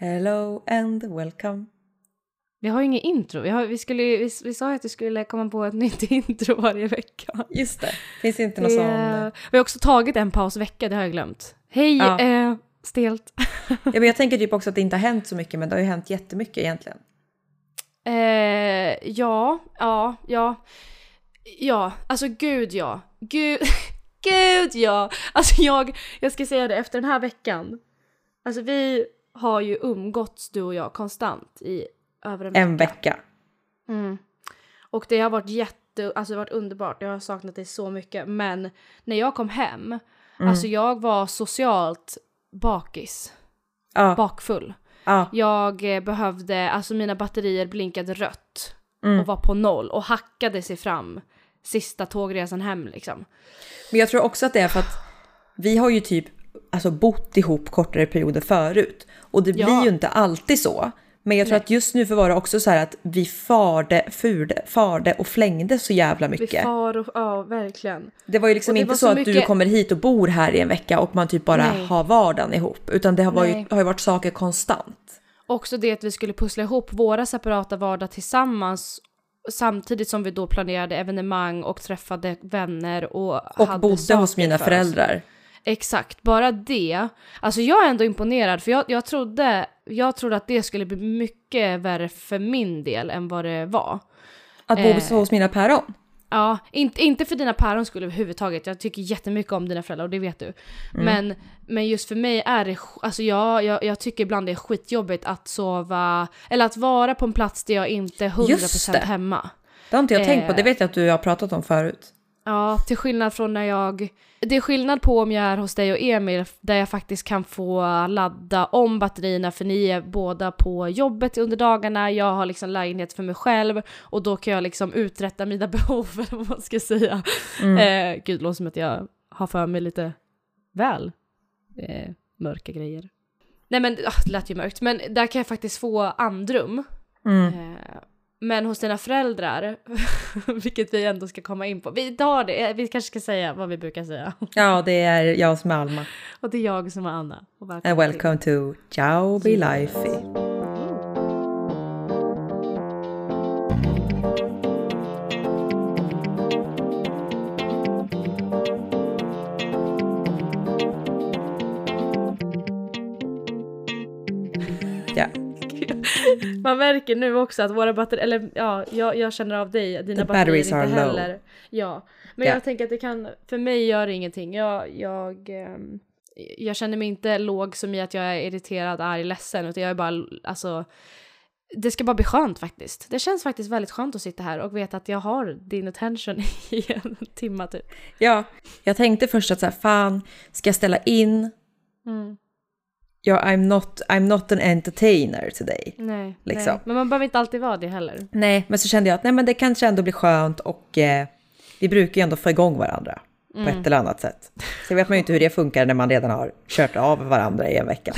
Hello and welcome. Vi har ju inget intro. Vi sa ju att vi skulle komma på ett nytt intro varje vecka. Just det, finns inte något sånt. Vi har också tagit en pausvecka, det har jag glömt. Hej, ja. Stelt. Ja, men jag tänker typ också att det inte har hänt så mycket, men det har ju hänt jättemycket egentligen. Ja, alltså gud ja. Alltså jag ska säga det, efter den här veckan. Alltså vi har ju umgåtts, du och jag, konstant i över en vecka. Mm. Och det har varit varit underbart. Jag har saknat dig så mycket, men när jag kom hem, alltså jag var socialt bakis. Bakfull. Jag behövde, alltså mina batterier blinkade rött och var på noll och hackade sig fram sista tågresan hem liksom. Men jag tror också att det är för att vi har ju typ alltså bott ihop kortare perioder förut och det blir ju inte alltid så. Men jag tror att just nu var det också så här att vi farde och flängde så jävla mycket. Verkligen. Det var ju liksom inte så att mycket... du kommer hit och bor här i en vecka och man typ bara har vardagen ihop. Utan det har ju varit saker konstant. Också det att vi skulle pussla ihop våra separata vardag tillsammans samtidigt som vi då planerade evenemang och träffade vänner. Och hade bodde hos mina föräldrar. Exakt, bara det. Alltså jag är ändå imponerad för jag trodde att det skulle bli mycket värre för min del än vad det var. Att bo hos mina päron? Ja, inte för dina päron skulle överhuvudtaget. Jag tycker jättemycket om dina föräldrar och det vet du. Men just för mig är det, alltså jag tycker ibland det är skitjobbigt att sova eller att vara på en plats där jag inte är 100% hemma. Det har inte jag tänkt på, det vet jag att du har pratat om förut. Ja, till skillnad från när det är skillnad på om jag är hos dig och Emil där jag faktiskt kan få ladda om batterierna för ni är båda på jobbet under dagarna. Jag har liksom lägenhet för mig själv och då kan jag liksom uträtta mina behov eller vad man ska säga. Gud, låter som att jag har för mig lite väl mörka grejer. Nej men det lät ju mörkt, men där kan jag faktiskt få andrum. Men hos dina föräldrar, vilket vi ändå ska komma in på. Vi tar det, vi kanske ska säga vad vi brukar säga. Ja, det är jag som är Alma. Och det är jag som är Anna. Och welcome to Ciao Be Lifey. Man märker nu också att våra batterier, eller jag känner av dig, dina batterier inte heller. Low. Ja, men jag tänker att det kan, för mig gör det ingenting. Jag känner mig inte låg som i att jag är irriterad, arg, ledsen, utan jag är bara, alltså det ska bara bli skönt faktiskt. Det känns faktiskt väldigt skönt att sitta här och veta att jag har din attention i en timme typ. Ja, jag tänkte först att så här, fan, ska jag ställa in? I'm not an entertainer today. Nej, liksom. Nej, men man behöver inte alltid vara det heller. Nej, men så kände jag att nej, men det kanske ändå blir skönt och vi brukar ju ändå få igång varandra på ett eller annat sätt. Så vet man ju inte hur det funkar när man redan har kört av varandra i en vecka.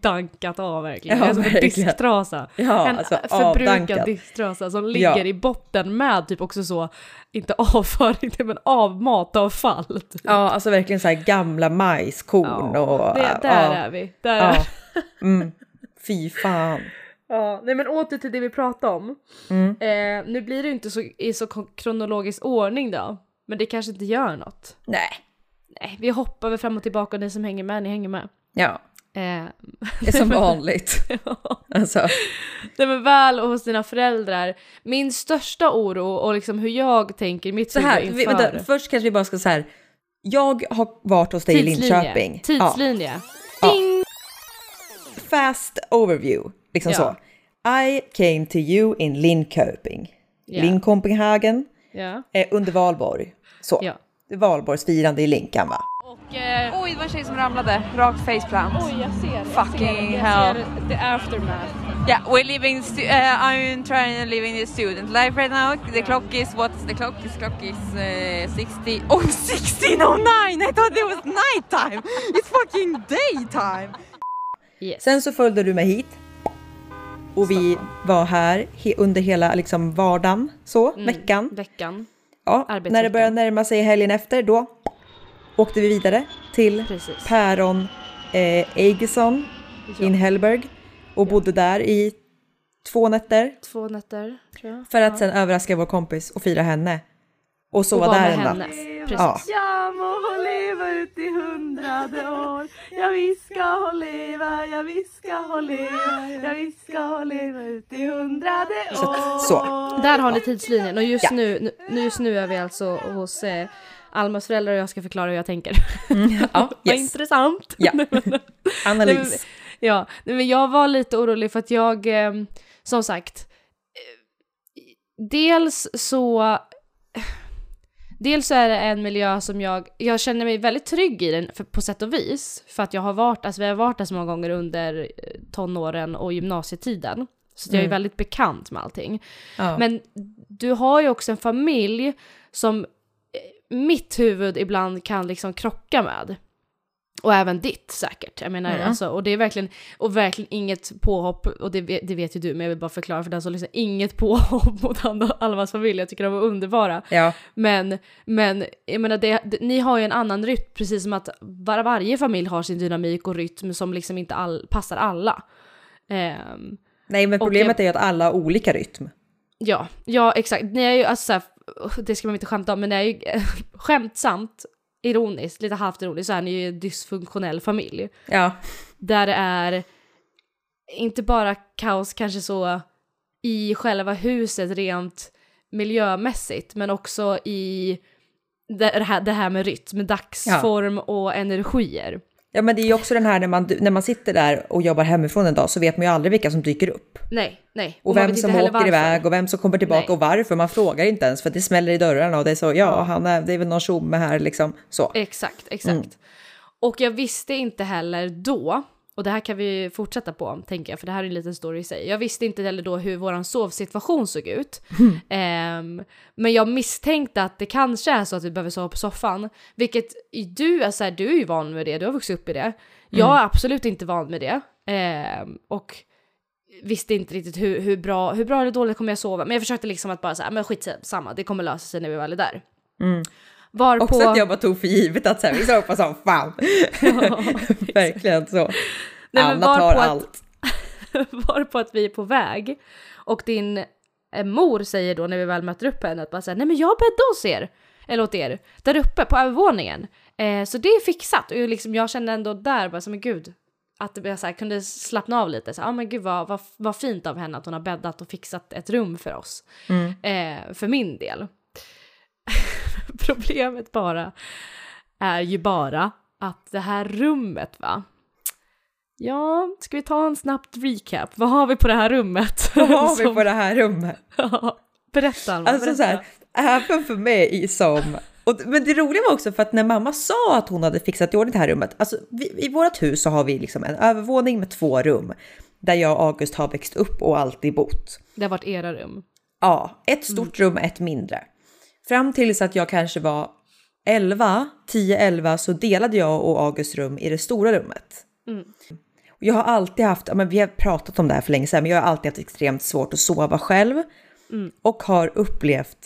Dankat av verkligen. Ja, alltså verkligen. Disktrasa. Ja, en alltså, förbrukad disktrasa som ligger i botten med typ också så, inte avföring men av matavfall. Typ. Ja, alltså verkligen så här gamla majskorn. Ja, är vi. Där är vi. Mm. Fy fan. Ja, nej men åter till det vi pratade om. Nu blir det inte så, i så kronologisk ordning då. Men det kanske inte gör något. Nej, vi hoppar väl fram och tillbaka och ni som hänger med, ni hänger med. Ja. Det är som vanligt. Alltså. Det var väl och hos dina föräldrar. Min största oro och liksom hur jag tänker mitt så här inför. Vänta, först kanske vi bara ska så här. Jag har varit hos dig i Linköping. Tidslinje. Ja. Ding. Fast overview. Liksom så. I came to you in Linköping. Yeah. Linköpenhagen. Yeah. Under Valborg. Så. Yeah. Valborgs firande i Linkan, va? Oj, det var en tjej som ramlade rakt faceplant. Oj, jag ser det. Fucking hell. Jag ser the aftermath. Yeah, we're living I'm trying to live in the student life right now. The clock is what's the clock? The clock is 60. Oh, 16:09. I thought it was night time. It's fucking daytime. Yes. Sen så följde du mig hit. Och vi var här under hela liksom vardagen så, veckan. Ja, när det började närma sig helgen efter då åkte vi vidare till Päron Egesson ja. In Hellberg och bodde där i 2 nätter. 2 nätter, tror jag. För att sen överraska vår kompis och fira henne. Och sova där en natt. Precis. Jag må leva ut i 100 år. Jag viska och leva ut i 100 år. Så. Där har ni tidslinjen. Och just nu är vi alltså hos Almas föräldrar och jag ska förklara hur jag tänker. Vad intressant. Ja. Analys. Ja, men jag var lite orolig för att jag, som sagt, dels är det en miljö som jag känner mig väldigt trygg i den på sätt och vis, för att vi har varit där så många gånger under tonåren och gymnasietiden, så jag är väldigt bekant med allting. Ja. Men du har ju också en familj som mitt huvud ibland kan liksom krocka med. Och även ditt säkert. Jag menar alltså, och det är verkligen inget påhopp, och det vet ju du, men jag vill bara förklara för den som liksom, inget påhopp mot Almas familj. Jag tycker de var underbara. Ja. Men jag menar ni har ju en annan rytm, precis som att varje familj har sin dynamik och rytm som liksom inte passar alla. Nej, men problemet är ju att alla har olika rytm. Ja, exakt. Ni är ju alltså här, det ska man inte skämta om, men ni är ju skämtsamt ironiskt, lite halvt ironiskt, så är ni ju en dysfunktionell familj. Ja. Där det är inte bara kaos kanske så i själva huset rent miljömässigt, men också i det här med rytm, dagsform och energier. Ja, men det är ju också den här när man sitter där och jobbar hemifrån en dag, så vet man ju aldrig vilka som dyker upp. Nej. Och vem som åker iväg och vem som kommer tillbaka och varför. Man frågar inte ens, för det smäller i dörrarna och det är så, det är väl någon tjomme här liksom. Så. Exakt. Mm. Och jag visste inte heller då, och det här kan vi fortsätta på, tänker jag, för det här är en liten story i sig. Jag visste inte heller då hur våran sovsituation såg ut. Men jag misstänkte att det kanske är så att vi behöver sova på soffan. Vilket du är så här, du är ju van med det, du har vuxit upp i det. Jag är absolut inte van med det. Och visste inte riktigt hur bra eller dåligt kommer jag sova. Men jag försökte liksom att bara så här, men skitsamma, det kommer lösa sig när vi väl är där. Mm. Varpå... Också att jag bara tog för givet att så här, vi såg på som fan. Verkligen så. Nej, Anna tar allt. Varpå att vi är på väg. Och din mor säger då när vi väl möter upp henne att bara säga, nej men jag bäddade åt er. Där uppe på övervåningen. Så det är fixat. Och liksom, jag kände ändå där bara som en gud. Att jag så här, kunde slappna av lite. Ja, men gud vad fint av henne att hon har bäddat och fixat ett rum för oss. För min del. Problemet bara är ju bara att det här rummet, va? Ja, ska vi ta en snabbt recap? Vad har vi på det här rummet? Ja, berätta. Alltså så här, även för mig som... Men det roliga var också för att när mamma sa att hon hade fixat i ordning det här rummet. Alltså i vårt hus så har vi liksom en övervåning med 2 rum. Där jag och August har växt upp och alltid bott. Det har varit era rum. Ja, ett stort rum, ett mindre. Fram tills att jag kanske var 10-11 så delade jag och August rum i det stora rummet. Och jag har alltid haft, men vi har pratat om det här för länge sedan, men jag har alltid haft extremt svårt att sova själv. Och har upplevt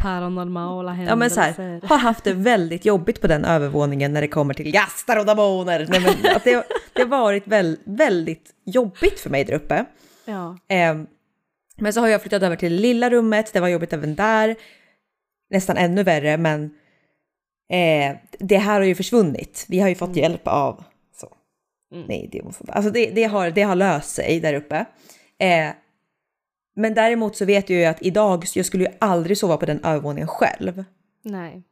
paranormala händelser. Ja, men så här, har haft det väldigt jobbigt på den övervåningen när det kommer till gastar och damoner. Nej, men, att det har varit väldigt jobbigt för mig där uppe. Ja. Men så har jag flyttat över till lilla rummet. Det var jobbigt även där. Nästan ännu värre. Men det här har ju försvunnit. Vi har ju fått hjälp av... Så. Nej, det måste, alltså det har löst sig där uppe. Men däremot så vet jag ju att idag... Jag skulle ju aldrig sova på den övervåningen själv. Nej.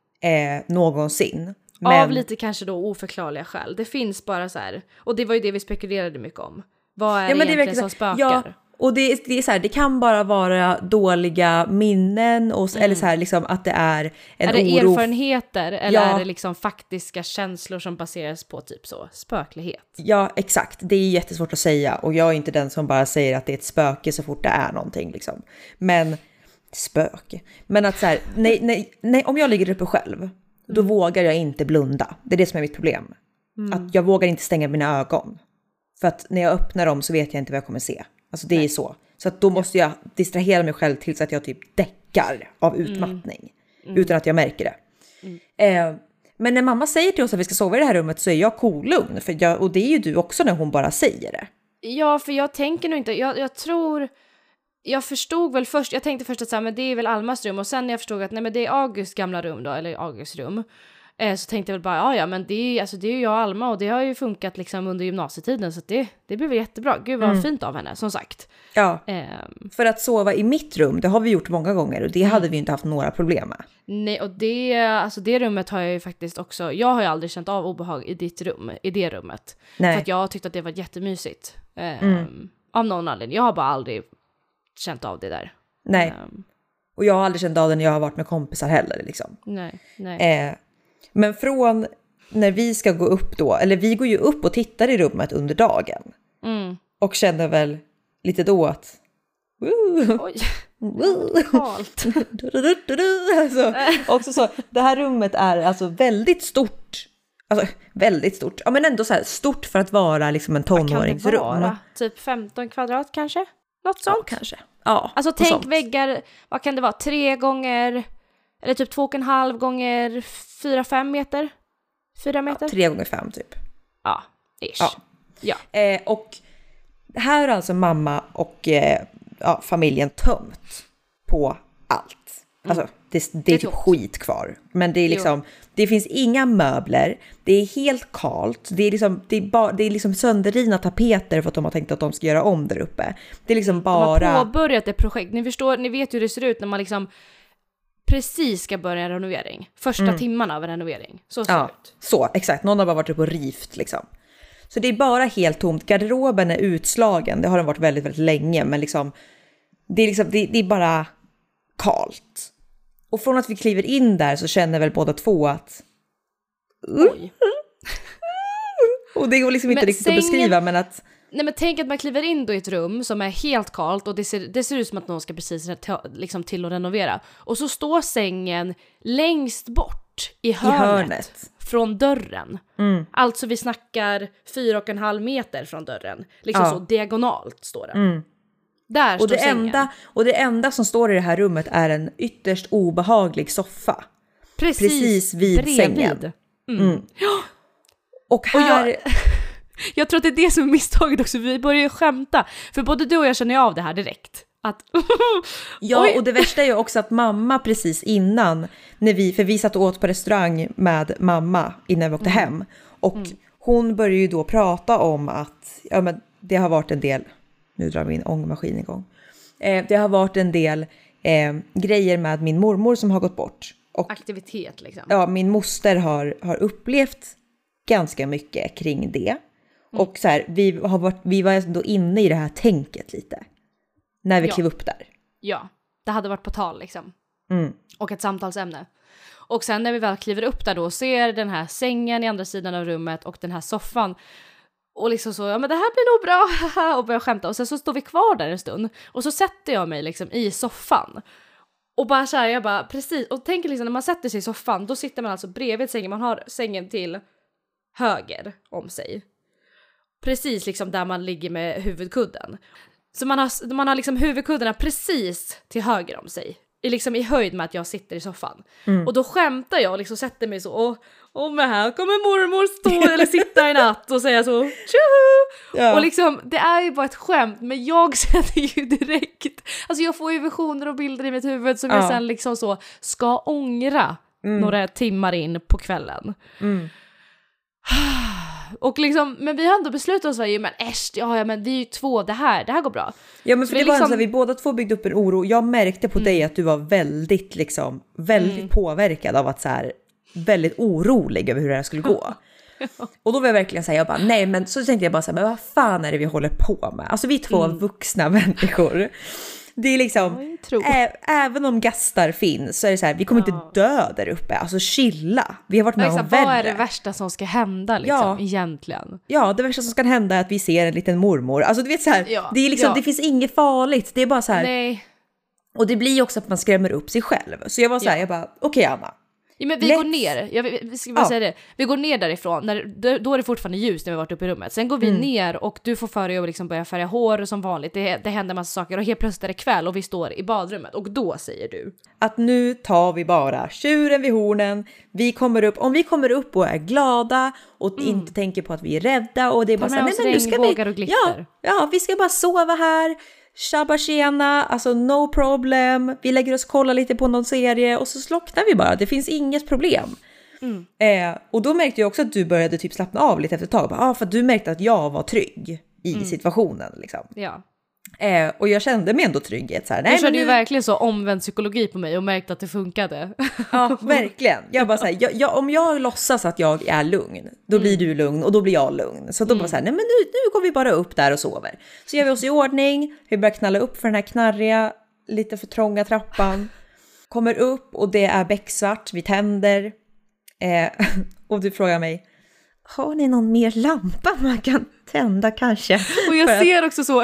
Någonsin. Men... Av lite kanske då oförklarliga skäl. Det finns bara så här... Och det var ju det vi spekulerade mycket om. Vad är det egentligen som spökar? Ja. Och det är så här, det kan bara vara dåliga minnen och eller så här liksom att det är en oro. Är det erfarenheter eller är det liksom faktiska känslor som baseras på typ så spöklighet? Ja, exakt. Det är jättesvårt att säga, och jag är inte den som bara säger att det är ett spöke så fort det är någonting liksom. Men spöke. Men att så här, nej, om jag ligger uppe själv, då vågar jag inte blunda. Det är det som är mitt problem. Att jag vågar inte stänga mina ögon. För att när jag öppnar dem så vet jag inte vad jag kommer se. Alltså det är så. Så att då måste jag distrahera mig själv tills att jag typ däckar av utmattning. Utan att jag märker det. Men när mamma säger till oss att vi ska sova i det här rummet så är jag kolugn. Och det är ju du också när hon bara säger det. Ja, för jag tänker nog inte... Jag tror... Jag förstod väl först... Jag tänkte först att så här, men det är väl Almas rum. Och sen när jag förstod att nej, men det är Augusts gamla rum då. Eller Augusts rum. Så tänkte jag väl bara, ja, men det är ju jag och Alma. Och det har ju funkat liksom under gymnasietiden. Så att det blir väl jättebra. Gud vad fint av henne, som sagt. Ja, för att sova i mitt rum, det har vi gjort många gånger. Och det hade vi inte haft några problem med. Nej, och det rummet har jag ju faktiskt också... Jag har ju aldrig känt av obehag i ditt rum, i det rummet. Nej. För att jag tyckte att det var jättemysigt. Av någon anledning. Jag har bara aldrig känt av det där. Nej. Och jag har aldrig känt av det när jag har varit med kompisar heller, liksom. Nej. Men från när vi ska gå upp då, eller vi går ju upp och tittar i rummet under dagen. Och känner väl lite då att oj, kallt. Alltså, också så, det här rummet är alltså väldigt stort. Alltså väldigt stort. Ja, men ändå så här stort för att vara liksom en tonåringsrum. Vad kan det vara? Typ 15 kvadrat kanske? Något sånt, ja, kanske. Ja, alltså tänk sånt. Väggar, vad kan det vara? 3 gånger... Eller typ 2,5 gånger 4-5 meter. 4 meter. Ja, 3 gånger 5 typ. Ja, ish. Ja. Och här har alltså mamma och familjen tömt på allt. Alltså, det är typ skit kvar. Men det är liksom, det finns inga möbler. Det är helt kallt. Det är liksom, det är liksom sönderrivna tapeter för att de har tänkt att de ska göra om där uppe. Det är liksom bara... De har påbörjat ett projekt. Ni vet hur det ser ut när man liksom... precis ska börja en renovering. Första timmarna av en renovering. Så ser det ut. Så, exakt. Någon har bara varit uppe och rivt liksom. Så det är bara helt tomt. Garderoben är utslagen. Det har den varit väldigt, väldigt länge. Men det är bara kallt. Och från att vi kliver in där så känner väl båda två att... Oj. Och det går liksom inte riktigt att beskriva, men att... Nej, men tänk att man kliver in då i ett rum som är helt kallt och det ser ut som att någon ska precis liksom till och renovera. Och så står sängen längst bort i hörnet. Från dörren. Alltså vi snackar 4,5 meter från dörren. Liksom så diagonalt står den. Där och står sängen. Det enda som står i det här rummet är en ytterst obehaglig soffa. Precis vid sängen. Och här... Jag tror att det är det som är misstaget också. Vi börjar ju skämta. För både du och jag känner ju av det här direkt. Att, ja, och det värsta är ju också att mamma precis innan, för vi satt och åt på restaurang med mamma innan vi åkte hem. Och hon började ju då prata om att det har varit en del... Nu drar min ångmaskin igång. Det har varit en del grejer med min mormor som har gått bort. Och, aktivitet liksom. Ja, min moster har upplevt ganska mycket kring det. Och så här, vi var då inne i det här tänket lite. När vi klev upp där. Ja, det hade varit på tal liksom. Och ett samtalsämne. Och sen när vi väl kliver upp där då, ser den här sängen i andra sidan av rummet och den här soffan. Och liksom så, men det här blir nog bra. Och börjar skämta. Och sen så står vi kvar där en stund. Och så sätter jag mig liksom i soffan. Och bara så här, jag bara, precis. Och tänker liksom, när man sätter sig i soffan, då sitter man alltså bredvid sängen. Man har sängen till höger om sig. Precis liksom där man ligger med huvudkudden. Så man har liksom huvudkuddarna precis till höger om sig. Liksom i höjd med att jag sitter i soffan. Och då skämtar jag och liksom sätter mig så. Och men här kommer mormor stå eller sitta i natt och säga så. Ja. Och liksom, det är ju bara ett skämt. Men jag sätter ju direkt. Alltså jag får ju visioner och bilder i mitt huvud som jag sen liksom så ska ångra några timmar in på kvällen. Och liksom, men vi har ändå beslutat oss ju, men äsch, men vi är ju två, det här går bra. Ja, men för det var liksom... vi båda två byggde upp en oro. Jag märkte på dig att du var väldigt liksom, väldigt påverkad av att så här, väldigt orolig över hur det här skulle gå. Och då var jag verkligen så här, jag bara, nej, men så tänkte jag bara så här, men vad fan är det vi håller på med? Alltså vi är två vuxna människor. Det är liksom, även om gastar finns så är det så här, vi kommer inte dö där uppe. Alltså chilla. Vi har varit med om värre. Vad är det värsta som ska hända liksom, egentligen? Ja, det värsta som ska hända är att vi ser en liten mormor. Alltså du vet så här, det är liksom, det finns inget farligt. Det är bara så här. Nej. Och det blir också att man skrämmer upp sig själv. Så jag var så här, jag bara, okej, Anna. Ja, men vi går ner. Vi ska bara säga det. Vi går ner därifrån. Då är det fortfarande ljus när vi har varit uppe i rummet. Sen går vi ner och du får för dig att liksom börja färga hår som vanligt. Det händer massa saker och helt plötsligt är det kväll och vi står i badrummet. Och då säger du att nu tar vi bara tjuren vid hornen. Vi kommer upp. Om vi kommer upp och är glada och inte tänker på att vi är rädda och det är bara så här, men nu ska vi... Ja, vi ska bara sova här. Shabba tjena, alltså no problem. Vi lägger oss kolla lite på någon serie och så slocknar vi bara. Det finns inget problem. Mm. Och då märkte jag också att du började typ slappna av lite efter ett tag. För att du märkte att jag var trygg i situationen. Liksom. Ja. Och jag kände mig ändå trygghet. Så här, nej, jag körde ju verkligen så omvänd psykologi på mig och märkte att det funkade. Ja, verkligen. Jag bara så här, om jag låtsas att jag är lugn, då blir du lugn och då blir jag lugn. Så då bara så här, nej men nu går vi bara upp där och sover. Så gör vi oss i ordning, vi börjar knalla upp för den här knarriga, lite för trånga trappan. Kommer upp och det är becksvart, vi tänder. Och du frågar mig, har ni någon mer lampa man kan tända kanske? Och jag ser också så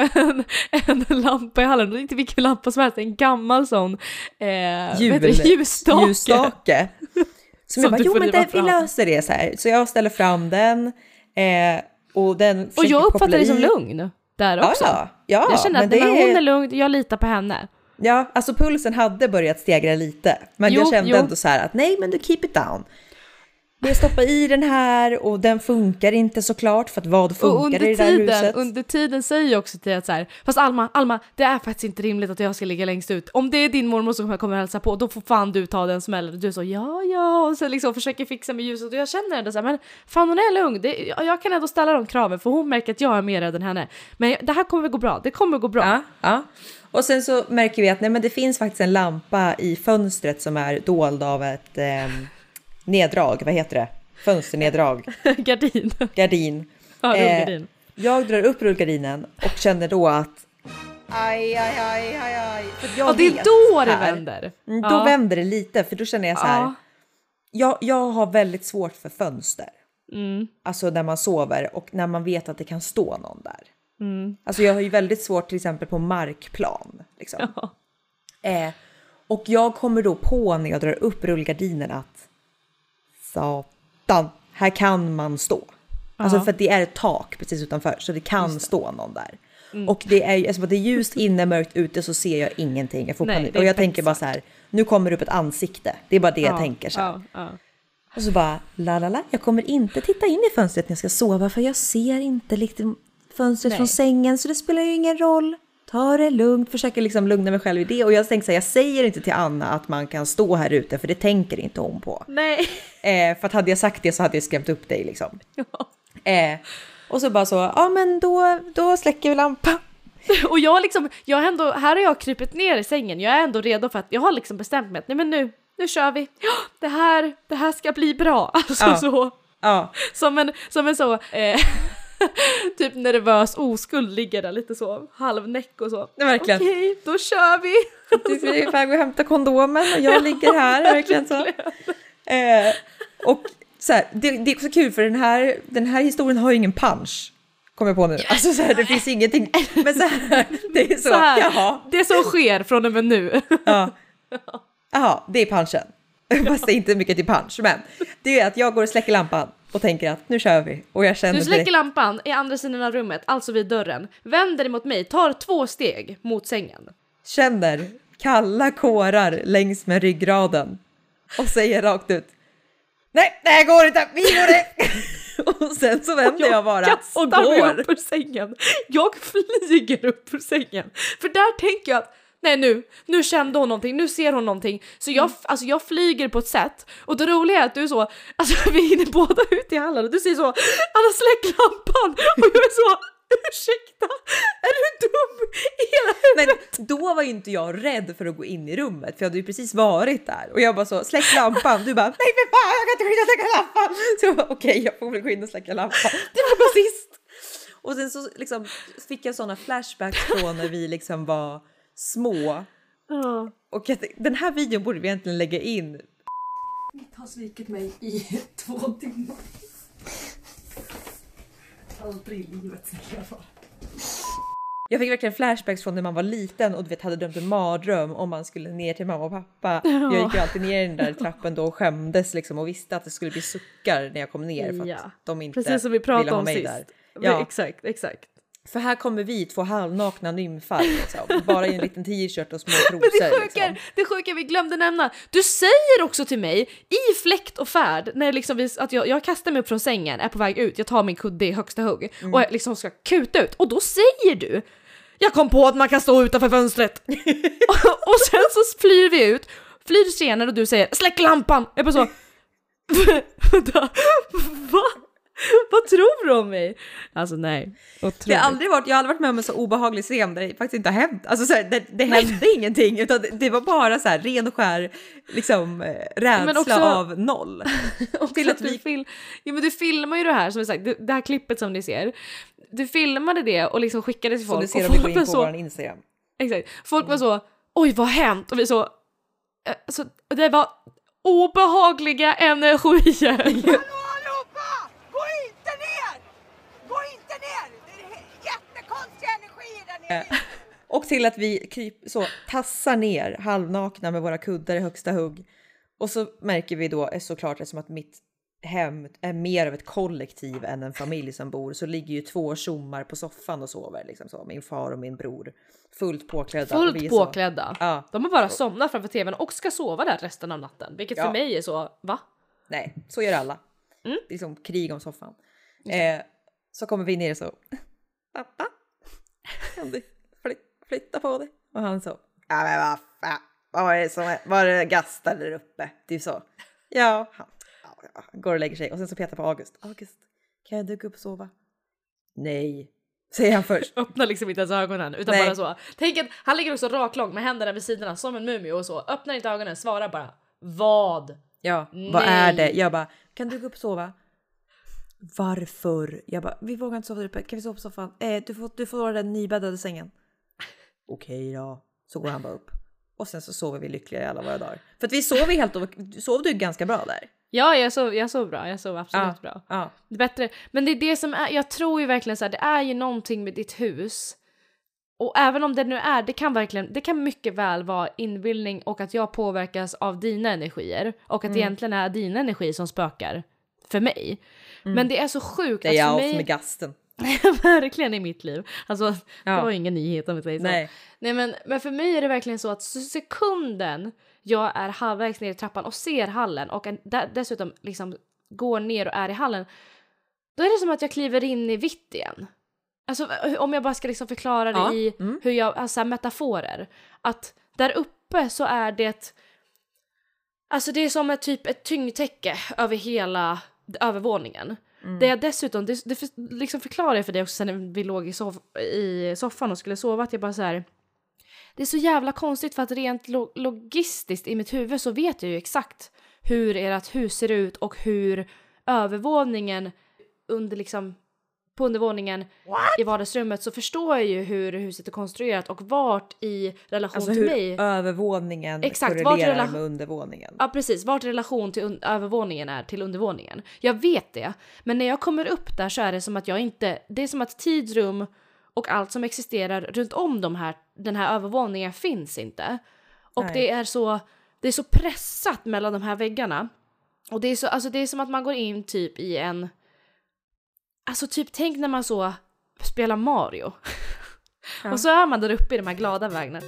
en lampa i hallen. Det är inte vilken lampa som helst. En gammal sån ljusstake. Som jag bara, vi löser det så här. Så jag ställer fram den. Och jag uppfattar det som lugn där också. Ja, jag känner att hon är lugn, jag litar på henne. Ja, alltså pulsen hade börjat stegra lite. Men jag kände ändå så här att nej, men du keep it down. Jag stoppar i den här och den funkar inte såklart för att vad funkar i det där huset? Under tiden säger jag också till att så här, fast Alma, det är faktiskt inte rimligt att jag ska ligga längst ut. Om det är din mormor som kommer hälsa på, då får fan du ta den smällen. Du så, ja, och så liksom försöker fixa med ljuset och jag känner ändå så här, men fan hon är lugn. Jag kan ändå ställa de kraven för hon märker att jag är mer än henne. Men det här kommer väl gå bra, det kommer gå bra. Ja. Och sen så märker vi att nej men det finns faktiskt en lampa i fönstret som är dold av ett... neddrag, vad heter det? Fönsterneddrag. Gardin. Ja, rullgardin. Jag drar upp rullgardinen och känner då att aj. Ja, det är då det vänder. Då vänder det lite, för då känner jag så här. Jag har väldigt svårt för fönster. Alltså när man sover och när man vet att det kan stå någon där. Alltså jag har ju väldigt svårt till exempel på markplan. Liksom. Ja. Och jag kommer då på när jag drar upp rullgardinen att satan, här kan man stå. Alltså för att det är ett tak precis utanför. Så det kan stå någon där. Och det är, alltså, det är ljust inne, mörkt ute, så ser jag ingenting. Jag får panik. Och jag tänker bara så här, nu kommer det upp ett ansikte. Det är bara det jag tänker så här. Och så bara, jag kommer inte titta in i fönstret när jag ska sova. För jag ser inte liksom fönstret från sängen. Så det spelar ju ingen roll. Ta det lugnt, försöker liksom lugna mig själv i det. Och jag tänkte så här, jag säger inte till Anna att man kan stå här ute, för det tänker inte hon på. Nej. För att hade jag sagt det så hade jag skrämt upp dig liksom. Ja. Och så bara så, men då släcker vi lampan. Och jag liksom, här har jag krypit ner i sängen. Jag är ändå redo för att, jag har liksom bestämt mig att nej men nu kör vi. Det här ska bli bra. Alltså så. Ja. Som en så... typ nervös oskuld ligger där lite så, halvnäck och så. Verkligen. Okej, då kör vi. Du ska ju gå och hämta kondomen och jag ligger här, verkligen så. Och så här, det är också kul för den här historien har ju ingen punch. Kommer på nu. Alltså så här, det finns ingenting. Men så här, det är så här, jaha. Det som sker från och med nu. Ja. Jaha, det är punchen. Fast det är inte mycket till punch, men det är att jag går och släcker lampan och tänker att nu kör vi. Och jag känner du släcker lampan i andra sidan av rummet, alltså vid dörren, vänder dig mot mig, tar 2 steg mot sängen, känner kalla kårar längs med ryggraden och säger rakt ut, nej, det här går inte, vi går det. Och sen så vänder jag bara och går upp ur sängen. Jag flyger upp ur sängen, för där tänker jag att nej, nu kände hon någonting, nu ser hon någonting. Så jag flyger på ett sätt. Och det roliga är att du är så, alltså vi hinner båda ut i hallen och du säger så, Anna släck lampan. Och jag är så, ursäkta, är du dum i hela huvudet? Men då var ju inte jag rädd för att gå in i rummet, för jag hade ju precis varit där. Och jag bara så, släck lampan. Du bara, nej för fan, jag kan inte skynda släcka lampan. Så jag bara, okej, jag får väl gå in och släcka lampan. Det var bara sist. Och sen så liksom fick jag sådana flashbacks från när vi liksom var små. Och den här videon borde vi egentligen lägga in. Mitt har svikit mig i 2 timmar. Aldrig i livet ska jag vara. Jag fick verkligen flashbacks från när man var liten och du vet, hade drömt en mardröm om man skulle ner till mamma och pappa. Ja. Jag gick ju alltid ner i den där trappen då och skämdes liksom och visste att det skulle bli suckar när jag kom ner för att de inte precis som vi pratade om sist. Där. Ja. Exakt, exakt. För här kommer vi två halvnakna nymfar liksom. Bara i en liten t-shirt och små trosor. Liksom. Det sjuka vi glömde nämna. Du säger också till mig i fläkt och färd när liksom att jag kastar mig upp från sängen, är på väg ut, jag tar min kudde i högsta hugg och jag liksom ska kuta ut. Och då säger du: jag kom på att man kan stå utanför fönstret. och sen så flyr vi ut. Flyr senare och du säger: släck lampan. Jag bara så. Vad? Vad tror du om mig? Alltså nej. Det har aldrig varit, jag har aldrig varit med om en så obehaglig scen där det faktiskt inte har hänt. Alltså, så här, det hände ingenting utan det var bara så här ren och skär liksom, rädsla också, av noll. Till att du filmar ju det här som jag sagt, det här klippet som ni ser. Du filmade det och liksom skickade till folk. Så du ser om vi går in på vår Instagram. Exakt. Folk var så, oj vad hänt? Och vi så, alltså, det var obehagliga energier. Och till att vi så tassar ner halvnakna med våra kuddar i högsta hugg. Och så märker vi då såklart som att mitt hem är mer av ett kollektiv än en familj som bor. Så ligger ju två tjommar på soffan och sover liksom så. Min far och min bror fullt påklädda. Fullt påklädda? Ja. De har bara somnat framför tvn och ska sova där resten av natten. Vilket för mig är så, va? Nej, så gör alla. Mm. Det är som krig om soffan. Så kommer vi ner och så, pappa? Flytta på dig. Och han så, ja men vad fan, vad är det gastar där uppe? Det är så, ja han går och lägger sig. Och sen så petar på August, kan jag dyka upp och sova? Nej, säger han först. Öppnar liksom inte ens ögonen utan bara så. Tänk att han ligger också raklång med händerna vid sidorna som en mumie och så. Öppnar inte ögonen, svarar bara, vad? Ja, nej. Vad är det? Jag bara, kan du gå upp och sova? Varför? Jag bara, vi vågar inte sova där uppe. Kan vi sova på soffan? Du får vara den nybäddade sängen. Okej då. Så går han bara upp. Och sen så sover vi lyckliga i alla våra dagar. För att vi sover helt och... Sov du ganska bra där? Ja, jag sov bra. Jag sov absolut bra. Ja. Det är bättre. Men det är det som är... Jag tror ju verkligen så här, det är ju någonting med ditt hus. Och även om det nu är... Det kan mycket väl vara inbildning och att jag påverkas av dina energier. Och att det egentligen är dina energi som spökar för mig. Mm. Men det är så sjukt. Det är jag mig... med gasten. Verkligen i mitt liv. Alltså, det var ingen nyhet om jag säger så. Nej men för mig är det verkligen så att sekunden jag är halvvägs ner i trappan och ser hallen och dessutom liksom går ner och är i hallen, då är det som att jag kliver in i vitt igen. Alltså, om jag bara ska liksom förklara det i hur jag, alltså metaforer. Att där uppe så är det, alltså det är som ett tyngdtäcke över hela övervåningen. Mm. Det jag dessutom, liksom förklarar jag för dig också sen när vi låg i soffan och skulle sova, att jag bara så här, det är så jävla konstigt för att rent logistiskt i mitt huvud så vet jag ju exakt hur ert hus ser ut och hur övervåningen under liksom, på undervåningen i vardagsrummet, så förstår jag ju hur huset är konstruerat och vart i relation alltså till mig. Alltså hur övervåningen korrelerar med undervåningen. Ja, precis. Vart relation till övervåningen är till undervåningen. Jag vet det. Men när jag kommer upp där så är det som att jag inte... Det är som att tidsrum och allt som existerar runt om den här övervåningen finns inte. Och det är så pressat mellan de här väggarna. Och det är så, alltså det är som att man går in typ i en... Alltså typ tänk när man så spelar Mario. Ja. Och så är man där uppe i de här glada vägarna.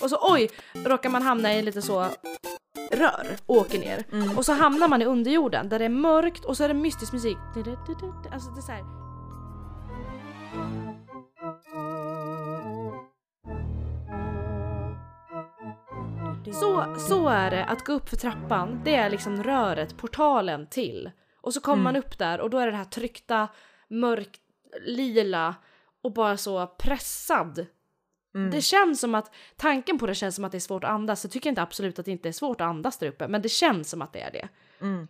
Och så råkar man hamna i lite så rör och åker ner. Och så hamnar man i underjorden där det är mörkt och så är det mystisk musik. Alltså det är så här. Så är det att gå upp för trappan. Det är liksom röret, portalen till. Och så kommer man upp där och då är det här tryckta, mörkt, lila och bara så pressad. Mm. Det känns som att, tanken på det känns som att det är svårt att andas. Jag tycker inte absolut att det inte är svårt att andas där uppe, men det känns som att det är det. Mm.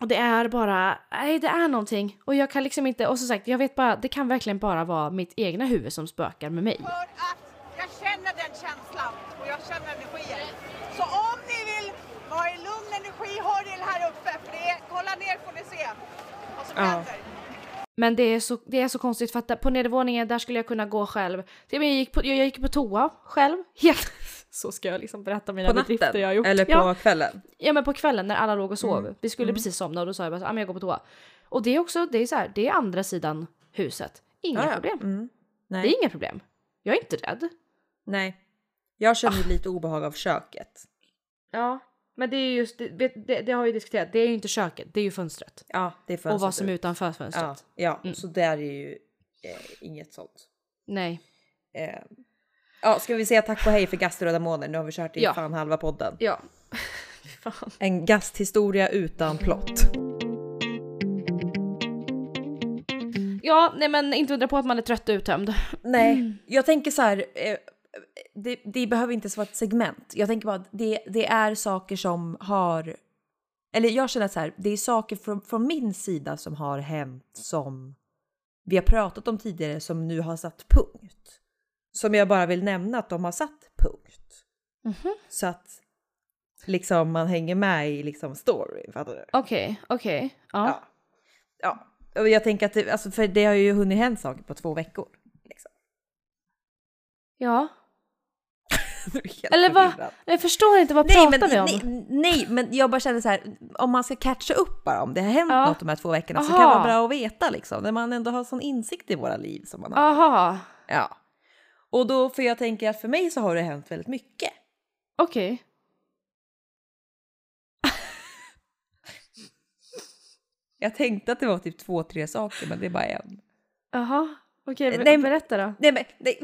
Och det är bara, nej det är någonting. Och jag kan liksom inte, och som sagt, jag vet bara, det kan verkligen bara vara mitt egna huvud som spökar med mig. För att jag känner den känslan och jag känner energier. Så om ni vill vara i lugn energi, hör det här uppe. Kolla ner får ni se vad som händer. Men det är så konstigt för att på nedervåningen där skulle jag kunna gå själv. Jag gick på toa själv. Helt. Så ska jag liksom berätta mina bedrifter jag har gjort. Eller på kvällen? Ja, men på kvällen när alla låg och sov. Vi skulle precis somna och då sa jag bara att jag går på toa. Och det är också, det är så här, det är andra sidan huset. Inga problem. Mm. Nej. Det är inga problem. Jag är inte rädd. Nej. Jag känner lite obehag av köket. Ja, men det är just, det har ju diskuterat. Det är ju inte köket, det är ju fönstret. Ja, det är fönstret. Och vad som är utanför fönstret. Ja, så där är ju inget sånt. Nej. Ja, ska vi säga tack och hej för gastrodamoner. Nu har vi kört i fan halva podden. Ja. Fan. En gasthistoria utan plott. Ja, nej men inte undra på att man är trött och uttömd. Nej, jag tänker så här... Det behöver inte vara ett segment. Jag tänker bara att det är saker som har... Eller jag känner så här, det är saker från min sida som har hänt som vi har pratat om tidigare som nu har satt punkt. Som jag bara vill nämna att de har satt punkt. Mm-hmm. Så att liksom man hänger med i liksom story, fattar du? Okej. Ja. Och jag tänker att det, alltså, för det har ju hunnit hänt saker på 2 veckor. Liksom. Ja. Eller vad? Jag förstår inte vad pratar vi om. Nej, men jag bara känner så här, om man ska catcha upp bara om det har hänt något de här 2 veckorna. Aha. Så kan det vara bra att veta liksom, när man ändå har sån insikt i våra liv som man har. Aha. Ja. Och då, för jag tänker att för mig så har det hänt väldigt mycket. Okej. Jag tänkte att det var typ 2-3 saker, men det är bara en. Aha. Okej, berätta då. Nej.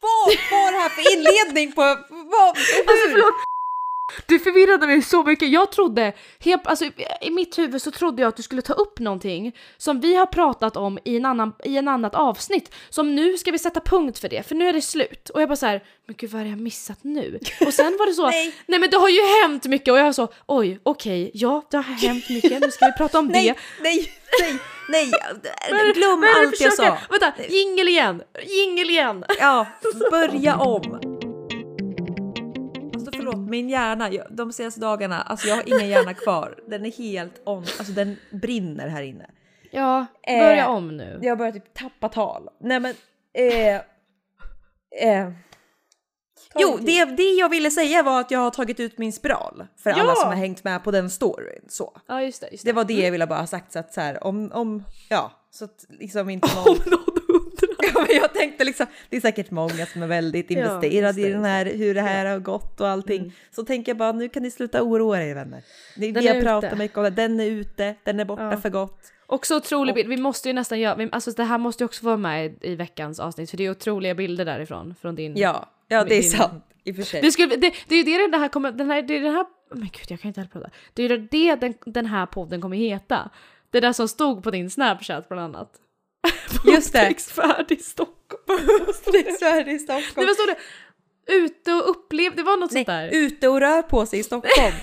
Vad var det här för inledning på... Alltså, förlåt. Du förvirrade mig så mycket. Jag trodde... Alltså, i mitt huvud så trodde jag att du skulle ta upp någonting som vi har pratat om i en annat avsnitt. Som nu ska vi sätta punkt för det. För nu är det slut. Och jag bara så här... Men gud, vad har jag missat nu? Och sen var det så... nej, men det har ju hänt mycket. Och jag så... Okej. Ja, det har hänt mycket. Nu ska vi prata om det. Nej. Glöm allt jag sa. Vänta, jingel igen. Ja, börja om. Alltså förlåt, min hjärna, de senaste dagarna, alltså jag har ingen hjärna kvar. Den är helt on, alltså den brinner här inne. Ja, börja om nu. Jag börjar typ tappa tal. Nej men, jo, det jag ville säga var att jag har tagit ut min spiral. För alla som har hängt med på den storyn. Så. Ja, just det. Det var det jag ville bara ha sagt. Så att så här, så att liksom inte någon... Om någon undrar. Ja, men jag tänkte liksom, det är säkert många som är väldigt investerade i den här, hur det här har gått och allting. Mm. Så tänker jag bara, nu kan ni sluta oroa er, vänner. Vi har pratat mycket om det. Den är ute, den är borta för gott. Också otrolig bild. Vi måste ju nästan göra, alltså det här måste ju också vara med i veckans avsnitt. För det är otroliga bilder därifrån, från din... Ja, det är sant. I och för sig. Det är ju det här kommer... Den här, men gud, jag kan inte helt prata. Det är ju det den här podden kommer heta. Det där som stod på din Snapchat bland annat. Just det. Bostadsfärd i Stockholm. Bostadsfärd i Stockholm. Det var ute och upplevde... Det var något sånt där. Ute och rör på sig i Stockholm.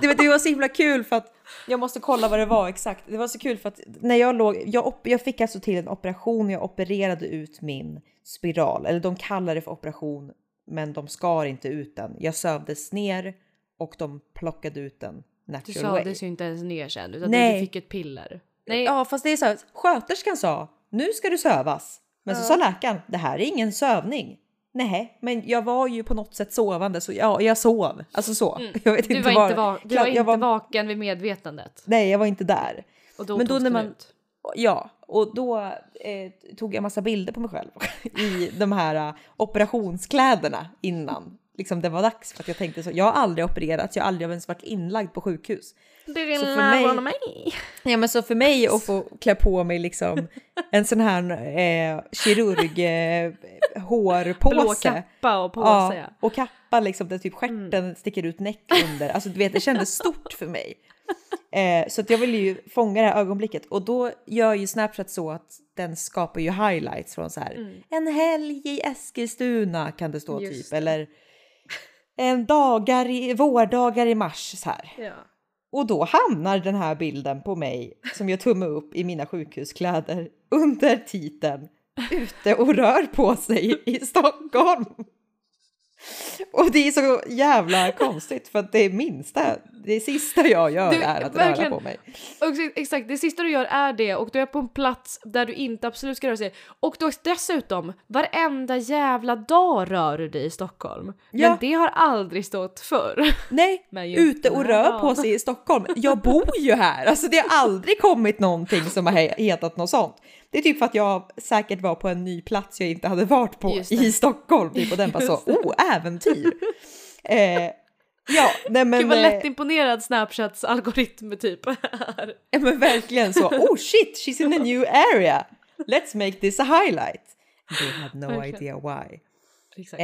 Det var så himla kul för att... Jag måste kolla vad det var exakt. Det var så kul för att när jag låg... Jag fick alltså till en operation. Jag opererade ut min spiral. Eller de kallar det för operation. Men de skar inte ut den. Jag sövdes ner och de plockade ut den natural way. Du sövdes ju inte ens ner sen. Utan du fick ett piller. Nej. Ja, fast det är så här. Sköterskan sa, nu ska du sövas. Men så sa läkaren, det här är ingen sövning. Nej, men jag var ju på något sätt sovande. Så ja, jag sov. Alltså så. Jag vet inte du var inte vaken vid medvetandet. Nej, jag var inte där. Och då togs den ut. Ja, och då tog jag massa bilder på mig själv i de här operationskläderna innan. Liksom det var dags för att jag tänkte så. Jag har aldrig opererat, jag har aldrig ens varit inlagd på sjukhus. Det är så för mig. Ja, men så för mig att få klä på mig liksom en sån här kirurg hårpåse. Blå kappa och påse. Ja, och kappa liksom där typ stjärten sticker ut näck under. Alltså du vet, det kändes stort för mig. Så att jag ville ju fånga det här ögonblicket. Och då gör ju Snapchat så att den skapar ju highlights från så här en helg i Eskilstuna kan det stå. Just typ det. Eller vårdagar i mars så här. Ja. Och då hamnar den här bilden på mig som jag tummar upp i mina sjukhuskläder under titeln ute och rör på sig i Stockholm. Och det är så jävla konstigt för att det sista jag gör är att röra på mig. Exakt, det sista du gör är det, och du är på en plats där du inte absolut ska röra sig. Och då dessutom, varenda jävla dag rör du dig i Stockholm. Ja. Men det har aldrig stått förr. Nej, ute och rör på sig i Stockholm. Jag bor ju här, alltså det har aldrig kommit någonting som har hetat något sånt. Det är typ för att jag säkert var på en ny plats jag inte hade varit på i Stockholm. Typ, och den bara så, äventyr. Ja, nej men... Gud vad lätt imponerad Snapchats algoritm typ är. Ja men verkligen så, oh shit, she's in a new area. Let's make this a highlight. They had no idea why. Exakt.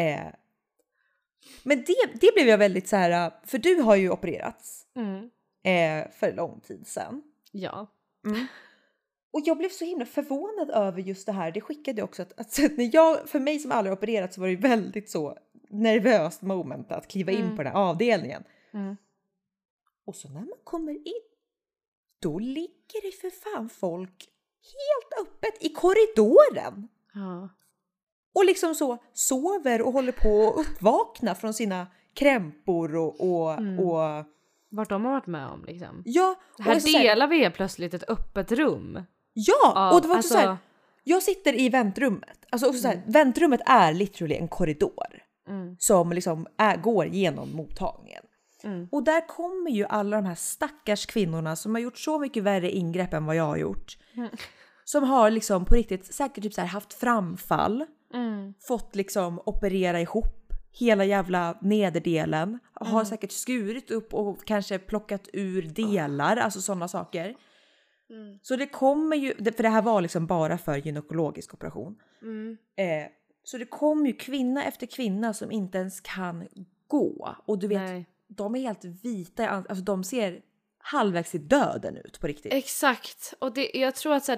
Men det blev jag väldigt så här, för du har ju opererats för lång tid sedan. Ja. Mm. Och jag blev så himla förvånad över just det här. Det skickade också att när jag, för mig som aldrig opererat, så var det väldigt så nervöst moment att kliva in på den här avdelningen. Mm. Och så när man kommer in, då ligger det för fan folk helt öppet i korridoren. Ja. Och liksom så sover och håller på att uppvakna från sina krämpor och vart de har varit med om liksom. Ja, och här delar vi helt plötsligt ett öppet rum. Ja, av, och det var också så här, jag sitter i väntrummet. Alltså också så här, väntrummet är literally en korridor som liksom går genom mottagningen. Mm. Och där kommer ju alla de här stackars kvinnorna som har gjort så mycket värre ingrepp än vad jag har gjort. Mm. Som har liksom på riktigt säkert typ så här haft framfall, fått liksom operera ihop hela jävla nederdelen, har säkert skurit upp och kanske plockat ur delar, alltså sådana saker. Mm. Så det kommer ju, för det här var liksom bara för gynekologisk operation. Mm. Så det kommer ju kvinna efter kvinna som inte ens kan gå. Och du vet, de är helt vita, alltså de ser halvvägs i döden ut på riktigt. Exakt, och jag tror att det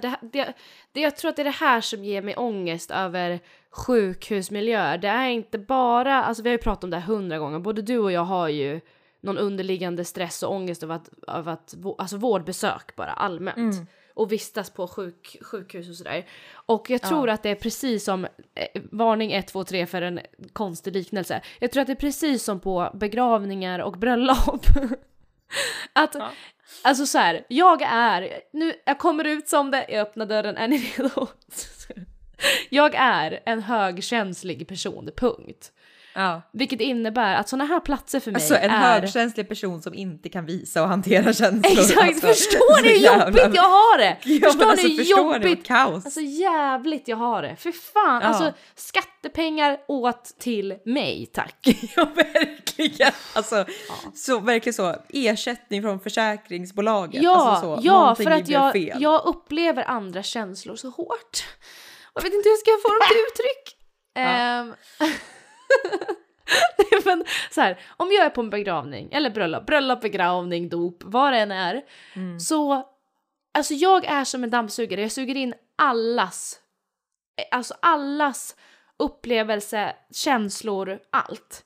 är det här som ger mig ångest över sjukhusmiljöer. Det är inte bara, alltså vi har ju pratat om det här 100 gånger, både du och jag har ju någon underliggande stress och ångest över att alltså vårdbesök bara allmänt, och vistas på sjukhus och sådär. Och jag tror att det är precis som varning 1, 2, 3 för en konstig liknelse. Jag tror att det är precis som på begravningar och bröllop. Att, alltså så här, jag kommer ut som det, jag öppnar dörren, är ni redo? Jag är en högkänslig person, punkt. Ja. Vilket innebär att sådana här platser för mig alltså, en högkänslig person som inte kan visa och hantera känslor. Exakt, alltså, förstår ni hur jobbigt jag har det? Alltså jävligt jag har det. För fan, alltså skattepengar åt till mig, tack. Ja, verkligen. Alltså, så verkligen så, ersättning från försäkringsbolaget. Ja, alltså, så, för att jag upplever andra känslor så hårt. Jag vet inte hur jag ska få dem till uttryck. Men så här, om jag är på en begravning eller bröllop, begravning, dop, vad det än är, så alltså jag är som en dammsugare, jag suger in allas upplevelse, känslor, allt.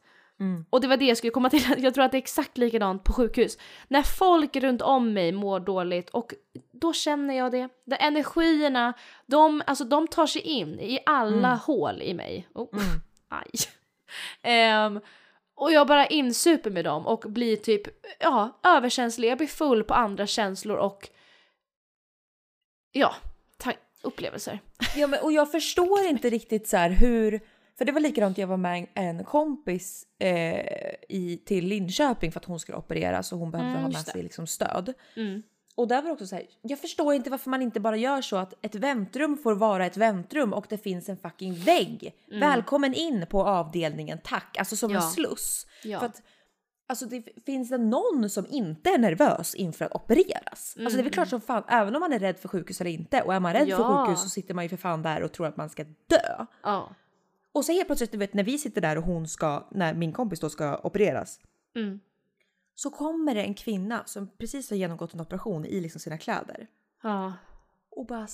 Och det var det jag skulle komma till. Jag tror att det är exakt likadant på sjukhus. När folk runt om mig mår dåligt, och då känner jag det. De energierna, de tar sig in i alla hål i mig. Och jag bara insuper med dem och blir typ överkänslig. Jag blir full på andra känslor och upplevelser. Ja, men, och jag förstår inte riktigt så här hur... För det var likadant, jag var med en kompis till Linköping för att hon skulle opereras och hon behövde ha med sig liksom stöd. Mm. Och där var också så här, jag förstår inte varför man inte bara gör så att ett väntrum får vara ett väntrum och det finns en fucking vägg. Mm. Välkommen in på avdelningen, tack. Alltså som en sluss. Ja. För att, alltså det finns det någon som inte är nervös inför att opereras. Mm. Alltså det är väl klart som fan, även om man är rädd för sjukhus eller inte. Och är man rädd för sjukhus så sitter man ju för fan där och tror att man ska dö. Ja. Och så helt plötsligt, du vet, när vi sitter där och när min kompis då ska opereras. Mm. Så kommer det en kvinna som precis har genomgått en operation i liksom sina kläder. Ja. Och bara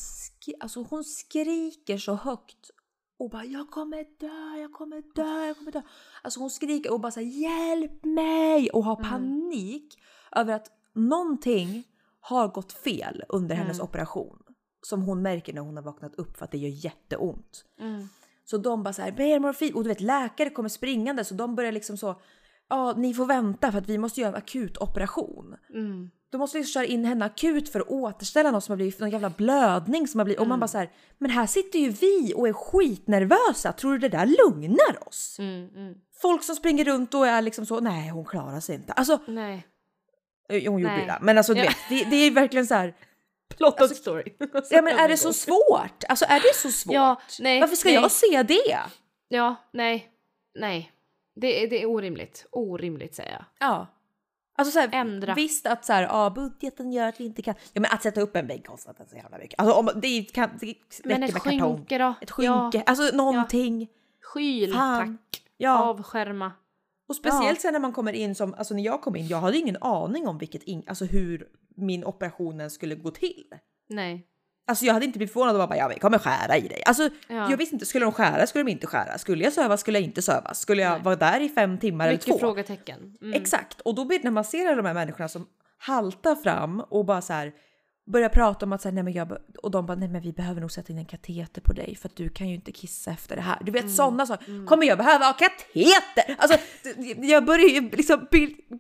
alltså hon skriker så högt. Och bara, jag kommer dö, jag kommer dö, jag kommer dö. Alltså hon skriker och bara säger, hjälp mig! Och har panik över att någonting har gått fel under hennes operation. Som hon märker när hon har vaknat upp, för att det gör jätteont. Mm. Så de bara så här, mer morfin. Och du vet, läkare kommer springande. Så de börjar liksom så, ja, ni får vänta för att vi måste göra en akut operation. Mm. Då måste vi köra in henne akut för att återställa något som har blivit, någon jävla blödning som har blivit. Och man bara så här, men här sitter ju vi och är skitnervösa. Tror du det där lugnar oss? Mm, mm. Folk som springer runt och är liksom så, nej hon klarar sig inte. Alltså, nej. Hon gjorde det där. Men alltså, du vet, det är verkligen så här. Plot alltså, story. Ja, men är det så svårt? Alltså, är det så svårt? Ja, nej, varför ska jag se det? Ja, nej. Det är orimligt. Orimligt, säger jag. Ja. Alltså såhär, ändra. Visst att såhär, budgeten gör att vi inte kan... Ja, men att sätta upp en vägg kostar så jävla mycket. Alltså, om det men ett skynke då? Ett skynke. Ja. Alltså, någonting. Ja. Skyl, fan. Tack. Ja. Avskärma. Och speciellt sen när man kommer in som... Alltså, när jag kom in, jag hade ingen aning om vilket... Alltså, hur min operationen skulle gå till. Nej. Alltså jag hade inte blivit förvånad och bara, ja vi kommer skära i dig. Alltså jag visste inte, skulle de skära, skulle de inte skära? Skulle jag söva, skulle jag inte söva? Skulle jag vara där i 5 timmar mycket eller 2? Mycket frågetecken. Mm. Exakt, och då när man ser de här människorna som haltar fram och bara så här börjar prata om att så här, nej men jag, och de bara, nej men vi behöver nog sätta in en kateter på dig för att du kan ju inte kissa efter det här. Du vet sådana saker. Kommer jag behöva ha kateter? Alltså jag börjar ju liksom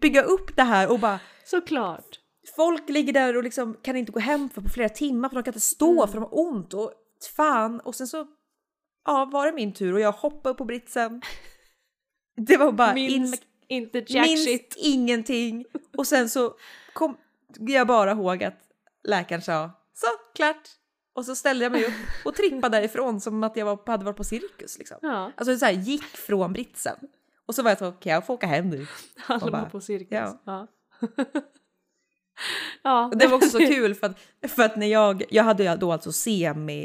bygga upp det här och bara. Såklart. Folk ligger där och liksom kan inte gå hem för på flera timmar för de kan inte stå för de har ont och fan. Och sen så var det min tur och jag hoppade på britsen. Det var bara minst ingenting. Och sen så kom jag bara ihåg att läkaren sa så, klart. Och så ställde jag mig upp och trippade därifrån som att jag hade varit på cirkus. Liksom. Ja. Alltså så här, gick från britsen. Och så var jag så, okej, jag får åka hem nu. Han var på cirkus. Ja. Ja. Det var också så kul för att när jag hade då alltså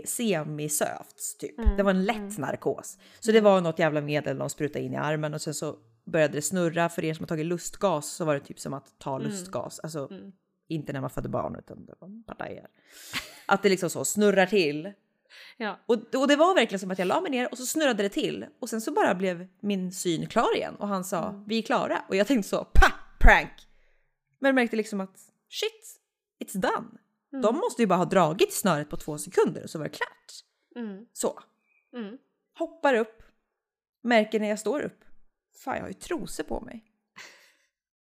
semisövts typ. Det var en lätt narkos. Så det var något jävla medel de sprutade in i armen och sen så började det snurra. För er som har tagit lustgas så var det typ som att ta lustgas. Alltså inte när man födde barn utan det var partajer. Att det liksom så snurrar till. Ja. Och det var verkligen som att jag la mig ner och så snurrade det till. Och sen så bara blev min syn klar igen. Och han sa, vi är klara. Och jag tänkte så, prank. Men jag märkte liksom att, shit, it's done. De måste ju bara ha dragit snöret på 2 sekunder och så var det klart. Så. Hoppar upp. Märker när jag står upp. Fan, jag har ju trosor på mig.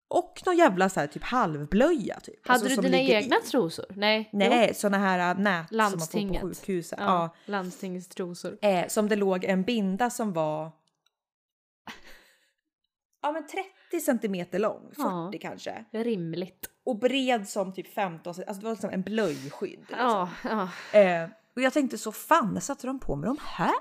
Och någon jävla så här typ halvblöja. Typ. Hade alltså, du dina egna trosor? Nej, sådana här nät landstinget. Som man får på sjukhuset. Ja, landstingstrosor. Som det låg en binda som var... Ja, men 30 centimeter lång. 40 kanske. Rimligt. Och bred som typ 15. Alltså det var liksom en blöjskydd. Liksom. Ja. Och jag tänkte så, fan, satte de på med de här?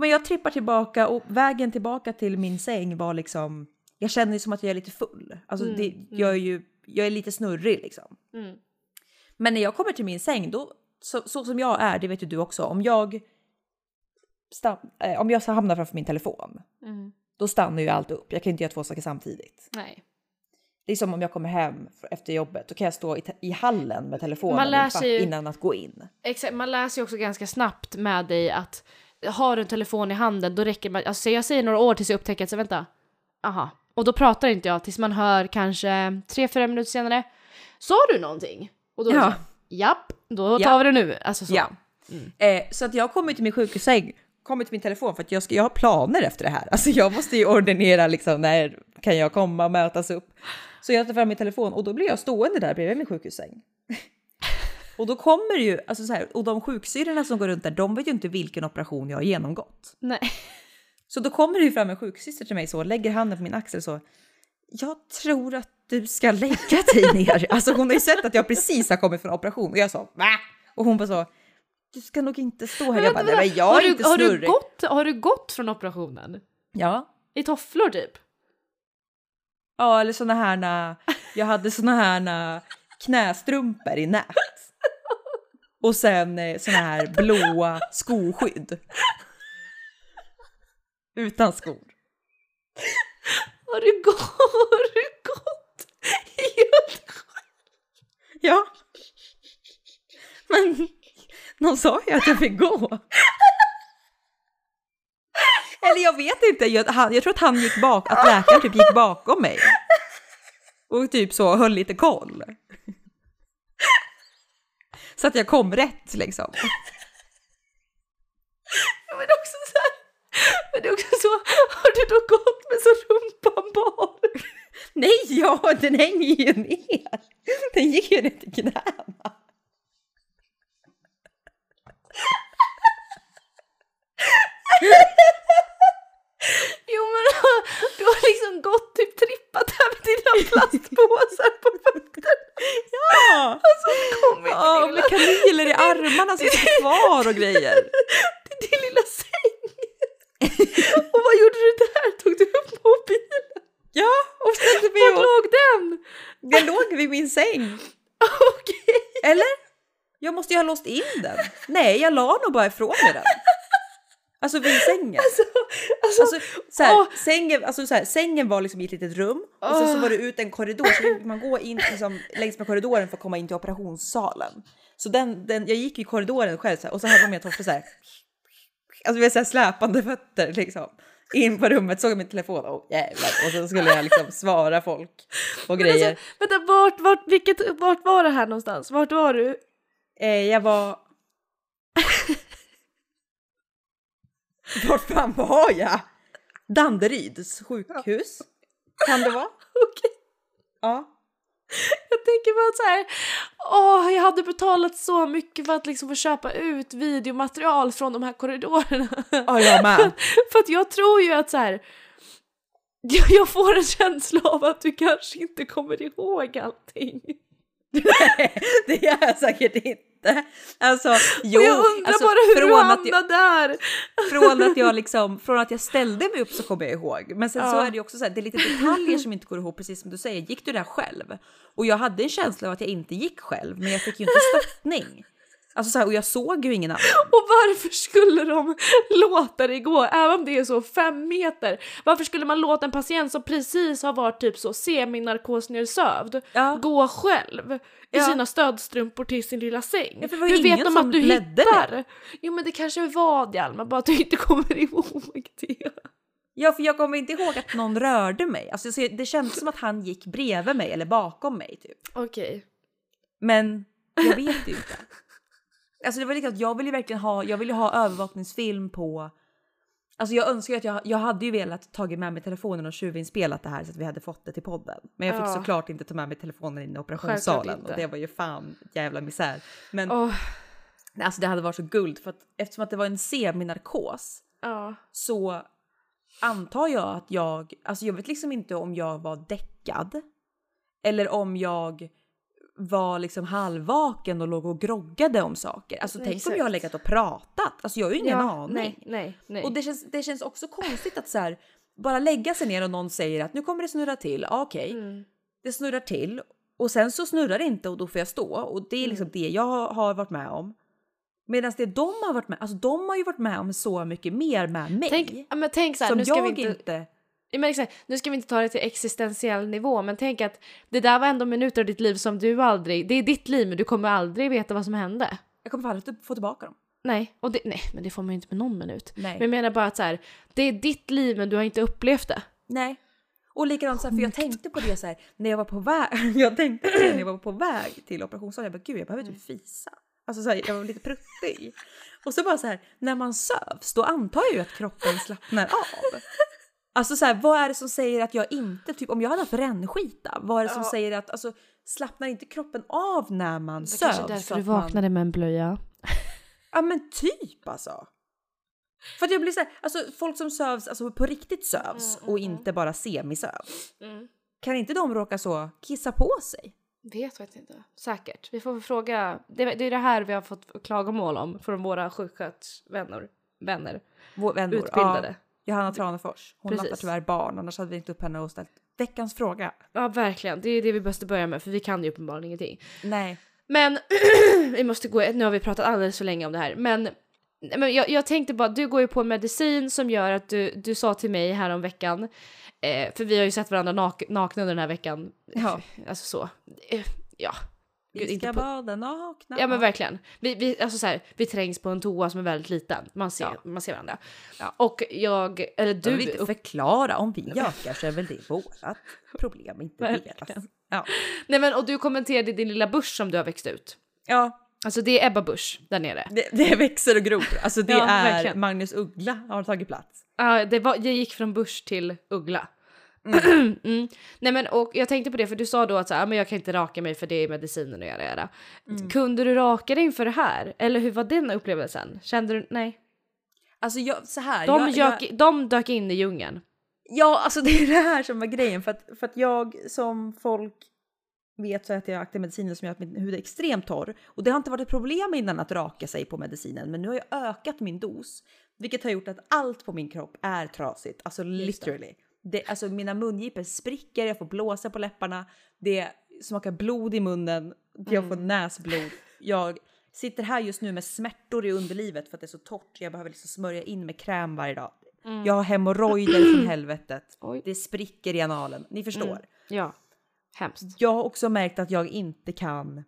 Men jag trippar tillbaka. Och vägen tillbaka till min säng var liksom... Jag känner ju som att jag är lite full. Alltså jag är lite snurrig liksom. Mm. Men när jag kommer till min säng, då, så som jag är, det vet ju du också. Om jag hamnar framför min telefon då stannar ju allt upp. Jag kan inte göra 2 saker samtidigt. Nej. Det är som om jag kommer hem efter jobbet, då kan jag stå i hallen med telefonen innan att gå in. Exakt, man läser ju också ganska snabbt med dig att har du en telefon i handen då räcker man, alltså jag säger några år tills jag upptäcker att så vänta. Aha. Och då pratar inte jag tills man hör kanske 3-4 minuter senare. Sa du någonting? Och då säger japp, då tar vi det nu. Alltså så. Ja. Mm. Så att jag kommer till min sjukhussäng, kommer till min telefon för att jag har planer efter det här. Alltså jag måste ju ordinera liksom, när kan jag komma och mötas upp. Så jag tar fram min telefon och då blir jag stående där bredvid min sjukhussäng. Och då kommer ju alltså så här, och de sjuksyrrorna som går runt där, de vet ju inte vilken operation jag har genomgått. Nej. Så då kommer det ju fram en sjuksyster till mig så, lägger handen på min axel så, jag tror att du ska lägga dig ner. Alltså hon har ju sett att jag precis har kommit från operation och jag sa, va? Och hon bara så, du ska nog inte stå här. Jag bara, nej, men jag är inte snurrig. Har du gått från operationen? Ja. I tofflor typ? Ja, eller såna här jag hade såna här knästrumpor i nät. Och sen såna här blåa skoskydd. Utan skor. Har du gått? Ja. Men... någon sa ju att jag fick gå. Eller jag vet inte. Jag tror att han gick bak. Att läkaren typ gick bakom mig. Och typ så höll lite koll. Så att jag kom rätt liksom. Men det är också så, har du då gått med så rumpan bar? Nej, ja, den hänger ju ner. Den gick ju ner till knäna. Jo, men du har liksom gått typ trippat här med dina plastpåsar på fötter. Ja! Och så kommer ja, med kaniler i armarna som är kvar och grejer. Det är din lilla säng. Och vad gjorde du där? Tog du upp mobilen? Ja, och ställde mig och låg den? Den låg vid min säng. Okej. Okay. Eller? Jag måste ju ha låst in den. Nej, jag la nog bara ifrån mig den. Alltså vid sängen. Alltså såhär, sängen, alltså såhär, sängen var liksom i ett litet rum. Och sen så var det ut en korridor. Så man går in liksom, längs med korridoren för att komma in till operationssalen. Så jag gick i korridoren själv såhär, och så hade jag med tofflor såhär. Alltså med såhär släpande fötter liksom. In på rummet, såg jag min telefon. Jävlar. Och så skulle jag liksom svara folk på grejer. Men alltså, vänta, vart var det här någonstans? Vart var du? Jag var... Vart fan var jag? Danderyds sjukhus. Kan det vara? Okej. Ja. Jag tänker bara så här. Jag hade betalat så mycket för att liksom få köpa ut videomaterial från de här korridorerna. Ja, jag med. För att jag tror ju att så här. Jag får en känsla av att du kanske inte kommer ihåg allting. Nej, det gör jag säkert inte. Alltså, jag undrar alltså, bara hur du hamnade där. Från att jag ställde mig upp så kommer jag ihåg. Men sen så är det ju också så här, det är lite detaljer som inte går ihop, precis som du säger. Gick du där själv? Och jag hade en känsla av att jag inte gick själv, men jag fick ju inte stöttning. Alltså så här, och jag såg ju ingen annan. Och varför skulle de låta det gå? Även om det är så 5 meter. Varför skulle man låta en patient som precis har varit typ så seminarkosnersövd gå själv i sina stödstrumpor till sin lilla säng? Ja, hur vet de att du hittar? Det? Jo, men det kanske var det, Alma. Bara att du inte kommer ihåg det. Ja, för jag kommer inte ihåg att någon rörde mig. Alltså, det kändes som att han gick bredvid mig eller bakom mig typ. Okej. Men jag vet ju inte. Alltså det var liksom att jag ville ha övervakningsfilm på. Alltså jag önskar ju att jag hade ju velat tagit med mig telefonen och tjuvinspelat det här så att vi hade fått det till podden. Men jag fick såklart inte ta med mig telefonen in i operationssalen. Och det var ju fan jävla misär. Men alltså det hade varit så guld. För att eftersom att det var en seminarkos så antar jag att jag vet liksom inte om jag var däckad. Eller om jag var liksom halvvaken och låg och groggade om saker. Alltså nej, tänk exakt. Om jag har legat och pratat. Alltså jag har ju ingen aning. Nej. Och det känns också konstigt att så här, bara lägga sig ner och någon säger att nu kommer det snurra till. Okej. Det snurrar till. Och sen så snurrar det inte och då får jag stå. Och det är liksom det jag har varit med om. Medan det de har varit med, alltså de har ju varit med om så mycket mer med mig. Tänk så här, som nu ska jag inte... Men exakt, nu ska vi inte ta det till existentiell nivå, men tänk att det där var ändå minuter av ditt liv som du aldrig, det är ditt liv men du kommer aldrig veta vad som hände. Jag kommer aldrig få tillbaka dem. Nej, och nej men det får man ju inte med någon minut. Nej. Men jag menar bara att så här, det är ditt liv men du har inte upplevt det. Nej. Och likadant så här, för jag tänkte på det så här, när jag var på väg till operationssalen, jag bara gud jag behöver typ fisa. Alltså så här, jag var lite pruttig. Och så bara så här, när man sövs då antar jag ju att kroppen slappnar av. Alltså så här, vad är det som säger att jag inte, typ om jag hade haft rännskita, vad är det som säger att, alltså slappnar inte kroppen av när man sövs? Det kanske är därför du vaknade med en blöja. Ja men typ alltså. För att jag blir så här, alltså folk som sövs, alltså på riktigt sövs och inte bara semisövs. Mm. Kan inte de råka så kissa på sig? Vet inte. Säkert. Vi får fråga, det är det här vi har fått klagomål om från våra sjukskötersvänner. Vänner. Utbildade. Ja. Johanna Tranefors. Hon nattar tyvärr barn. Annars hade vi inte upp henne och ställt veckans fråga. Ja, verkligen. Det är det vi måste börja med. För vi kan ju uppenbarligen ingenting. Nej. Men vi måste gå... Nu har vi pratat alldeles för länge om det här. Men jag tänkte bara... Du går ju på en medicin som gör att du sa till mig här om veckan. För vi har ju sett varandra nakna under den här veckan. Ja. Alltså så. Ja. Gud, vi ska bada nakna. Ja men verkligen. Vi, alltså så här, vi trängs på en toa som är väldigt liten. Man ser varandra. Ja. Och jag, eller du... Jag vill inte förklara om vi jakar så är väl det vårat problem inte deras. Ja. Nej men och du kommenterade din lilla börs som du har växt ut. Ja. Alltså det är Ebba Busch där nere. Det växer och gror. Alltså det ja, är verkligen. Magnus Uggla har tagit plats. Ja, det gick från Busch till Uggla. Mm. Mm. Nej, men, och jag tänkte på det, för du sa då att så här, men jag kan inte raka mig för det är medicinen och göra. Mm. Kunde du raka dig inför det här? Eller hur var den upplevelsen? Kände du, nej? Alltså jag, så här. De dök in i djungeln. Ja, alltså det är det här som var grejen. För att jag som folk vet så att jag aktar mediciner som gör att min hud är extremt torr. Och det har inte varit ett problem innan att raka sig på medicinen. Men nu har jag ökat min dos. Vilket har gjort att allt på min kropp är trasigt. Alltså literally. Alltså mina mungipor spricker, jag får blåsa på läpparna. Det smakar blod i munnen. Jag får näsblod. Jag sitter här just nu med smärtor i underlivet för att det är så torrt. Jag behöver liksom smörja in med kräm varje dag. Jag har hemorrojder från helvetet. Oj. Det spricker i analen. Ni förstår. Mm. Ja, hemskt. Jag har också märkt att jag inte kan...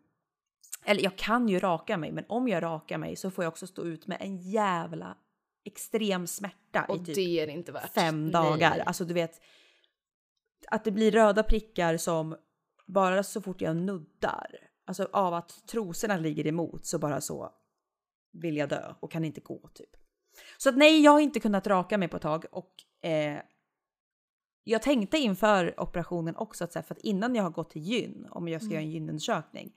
Eller jag kan ju raka mig. Men om jag rakar mig så får jag också stå ut med en jävla... extrem smärta och i typ det är inte värt. 5 dagar. Nej. Alltså du vet att det blir röda prickar som bara så fort jag nuddar. Alltså av att trosorna ligger emot så bara så vill jag dö och kan inte gå typ. Så att nej, jag har inte kunnat raka mig på ett tag och jag tänkte inför operationen också att så här, för att innan jag har gått till gyn, om jag ska göra en gynundersökning.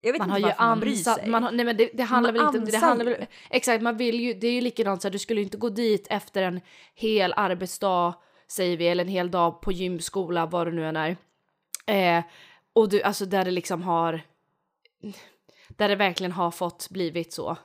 Jag vet man inte har ju det handlar väl inte om det. Exakt, man vill ju, det är ju likadant så här, du skulle ju inte gå dit efter en hel arbetsdag, säger vi, eller en hel dag på gymskola, vad det nu än är. Och du, alltså där det liksom har, där det verkligen har fått blivit så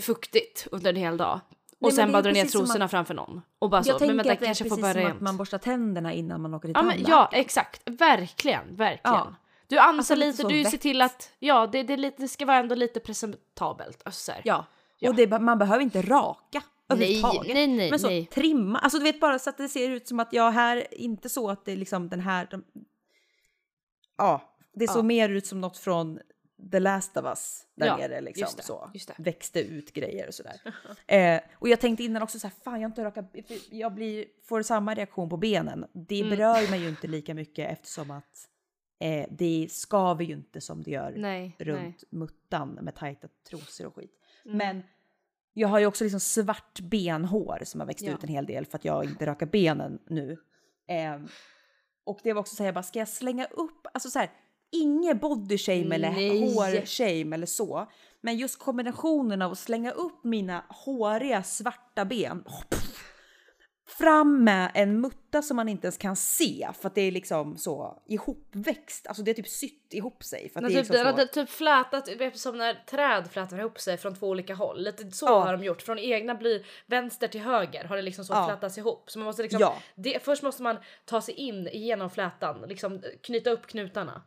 fuktigt under en hel dag. Och nej, sen bara dra ner trosorna framför någon. Och bara jag så, men vänta, att det kanske får bara rent. Att man borstar tänderna innan man åker till tandläkaren. Ja, exakt, verkligen. Ja. Du ansar alltså lite, du ser till att ja, det ska vara ändå lite presentabelt. Alltså så här. Ja, och det, man behöver inte raka överhuvudtaget. Nej, men så trimma, alltså du vet bara så att det ser ut som att jag här, inte så att det är liksom den här det såg mer ut som något från The Last of Us där nere liksom just det. Växte ut grejer och sådär. Och jag tänkte innan också så här, fan jag inte raka, jag får samma reaktion på benen. Det berör mig ju inte lika mycket eftersom att det skaver ju inte som det gör runt muttan med tajta trosor och skit. Men jag har ju också liksom svart benhår som har växt ut en hel del för att jag inte rakar benen nu. Och det var också så här, jag bara, ska jag slänga upp? Alltså så här, ingen body shame eller hår shame eller så. Men just kombinationen av att slänga upp mina håriga svarta ben fram med en mutta som man inte ens kan se för att det är liksom så ihopväxt, alltså det är typ sytt ihop sig för att det är liksom så... typ flätat som när träd flätar ihop sig från två olika håll, lite så har de gjort från egna blir vänster till höger har det liksom så flätats ihop, så man måste liksom först måste man ta sig in genom flätan, liksom knyta upp knutarna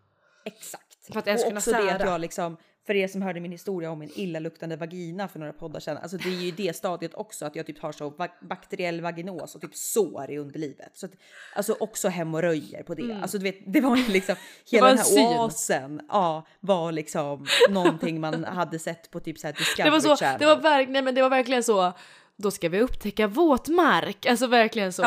exakt för att ens kunna sära. Att jag liksom, för er som hörde min historia om min illaluktande vagina för några poddar sedan. Alltså det är ju det stadiet också att jag typ har så bakteriell vaginos och typ sår i underlivet. Så att, alltså också hemorröjer på det. Alltså du vet, det var ju liksom hela var den här oasen. Ja, var liksom någonting man hade sett på typ så här Discovery Channel. Det var verkligen så, då ska vi upptäcka våtmark. Alltså verkligen så.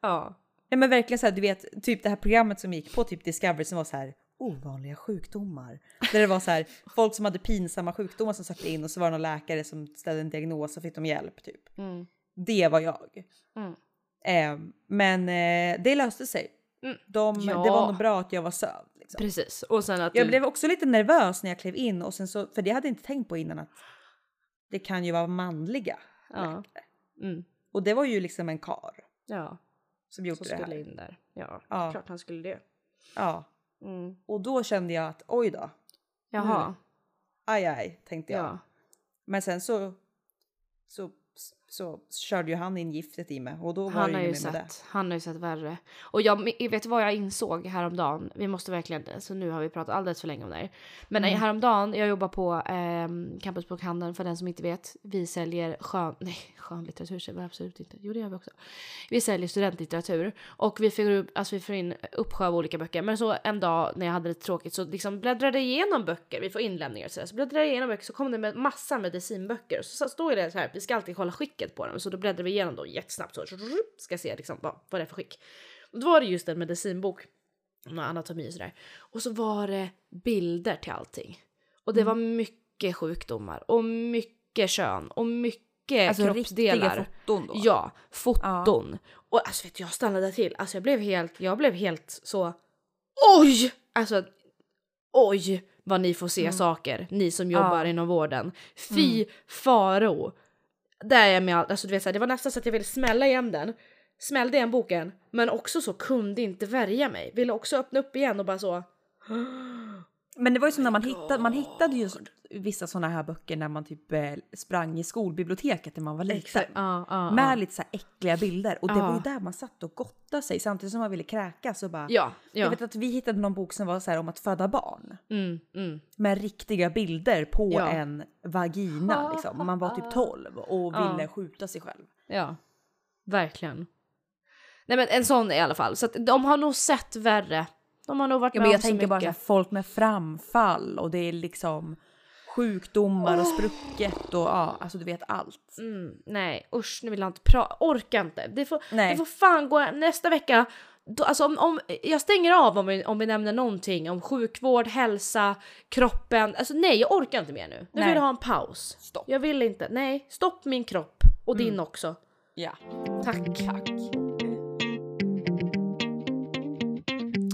Ja. Nej men verkligen så här, du vet, typ det här programmet som gick på typ Discovery som var så här ovanliga sjukdomar. Där det var så här, folk som hade pinsamma sjukdomar som sökte in och så var det någon läkare som ställde en diagnos och fick dem hjälp typ. Det var jag. Men det löste sig. Det var nog bra att jag var sövd. Liksom. Precis. Och sen att jag blev också lite nervös när jag klev in och sen så, för det hade jag inte tänkt på innan att det kan ju vara manliga läkare. Och det var ju liksom en karl. Ja. Som gjorde det här. Skulle in där. Ja. Klart han skulle det. Ja. Och då kände jag att oj då. Jaha. Aj tänkte jag. Ja. Men sen så körde ju han in giftet i mig och då var det ju med det. Han har ju sett värre. Och jag vet vad jag insåg häromdagen. Vi måste verkligen, så nu har vi pratat alldeles för länge om det här. Men häromdagen, jag jobbar på Campusbokhandeln, för den som inte vet. Vi säljer skönlitteratur säger vi absolut inte. Jo, det gör vi också. Vi säljer studentlitteratur och vi får in uppsjö av olika böcker. Men så en dag när jag hade det tråkigt så liksom bläddrade jag igenom böcker. Vi får inlämningar och sådär. Så bläddrade jag igenom böcker så kom det med massa medicinböcker. Och så står det så här, vi ska alltid kolla skicket på dem. Så då bläddrar vi igenom dem jättesnabbt så ska se liksom, vad det är för skick. Och då var det just en medicinbok, anatomi och sådär. Och så var det bilder till allting. Och det var mycket sjukdomar och mycket kön och mycket alltså kroppsdelar. Riktiga foton då? Ja, foton. Ja. Och alltså vet du, jag stannade till. Alltså jag blev helt så... Oj! Alltså, oj vad ni får se saker. Ni som jobbar inom vården. Fy faro. Där är jag med allt. Alltså du vet så här, det var nästan så att jag ville smälla igen den. Smällde igen boken. Men också så kunde inte värja mig. Ville också öppna upp igen och bara så... Men det var ju som när man hittade ju vissa sådana här böcker när man typ sprang i skolbiblioteket när man var liten. Med lite så här äckliga bilder. Och det var ju där man satt och gottade sig samtidigt som man ville kräkas och bara... Ja. Jag vet att vi hittade någon bok som var så här om att föda barn. Med riktiga bilder på en vagina liksom. Man var typ 12 och ville skjuta sig själv. Ja, verkligen. Nej men en sån i alla fall. Så att de har nog sett värre. De har nog varit med om så mycket. Jag tänker bara folk med framfall och det är liksom sjukdomar och sprucket och alltså du vet allt. Nej, usch, nu vill jag inte orkar inte. Det får fan gå nästa vecka. Då, alltså om jag stänger av om vi nämner någonting om sjukvård, hälsa, kroppen. Alltså nej, jag orkar inte mer nu. Nu vill jag ha en paus. Stopp. Jag vill inte. Nej, stopp min kropp och din också. Ja. Tack.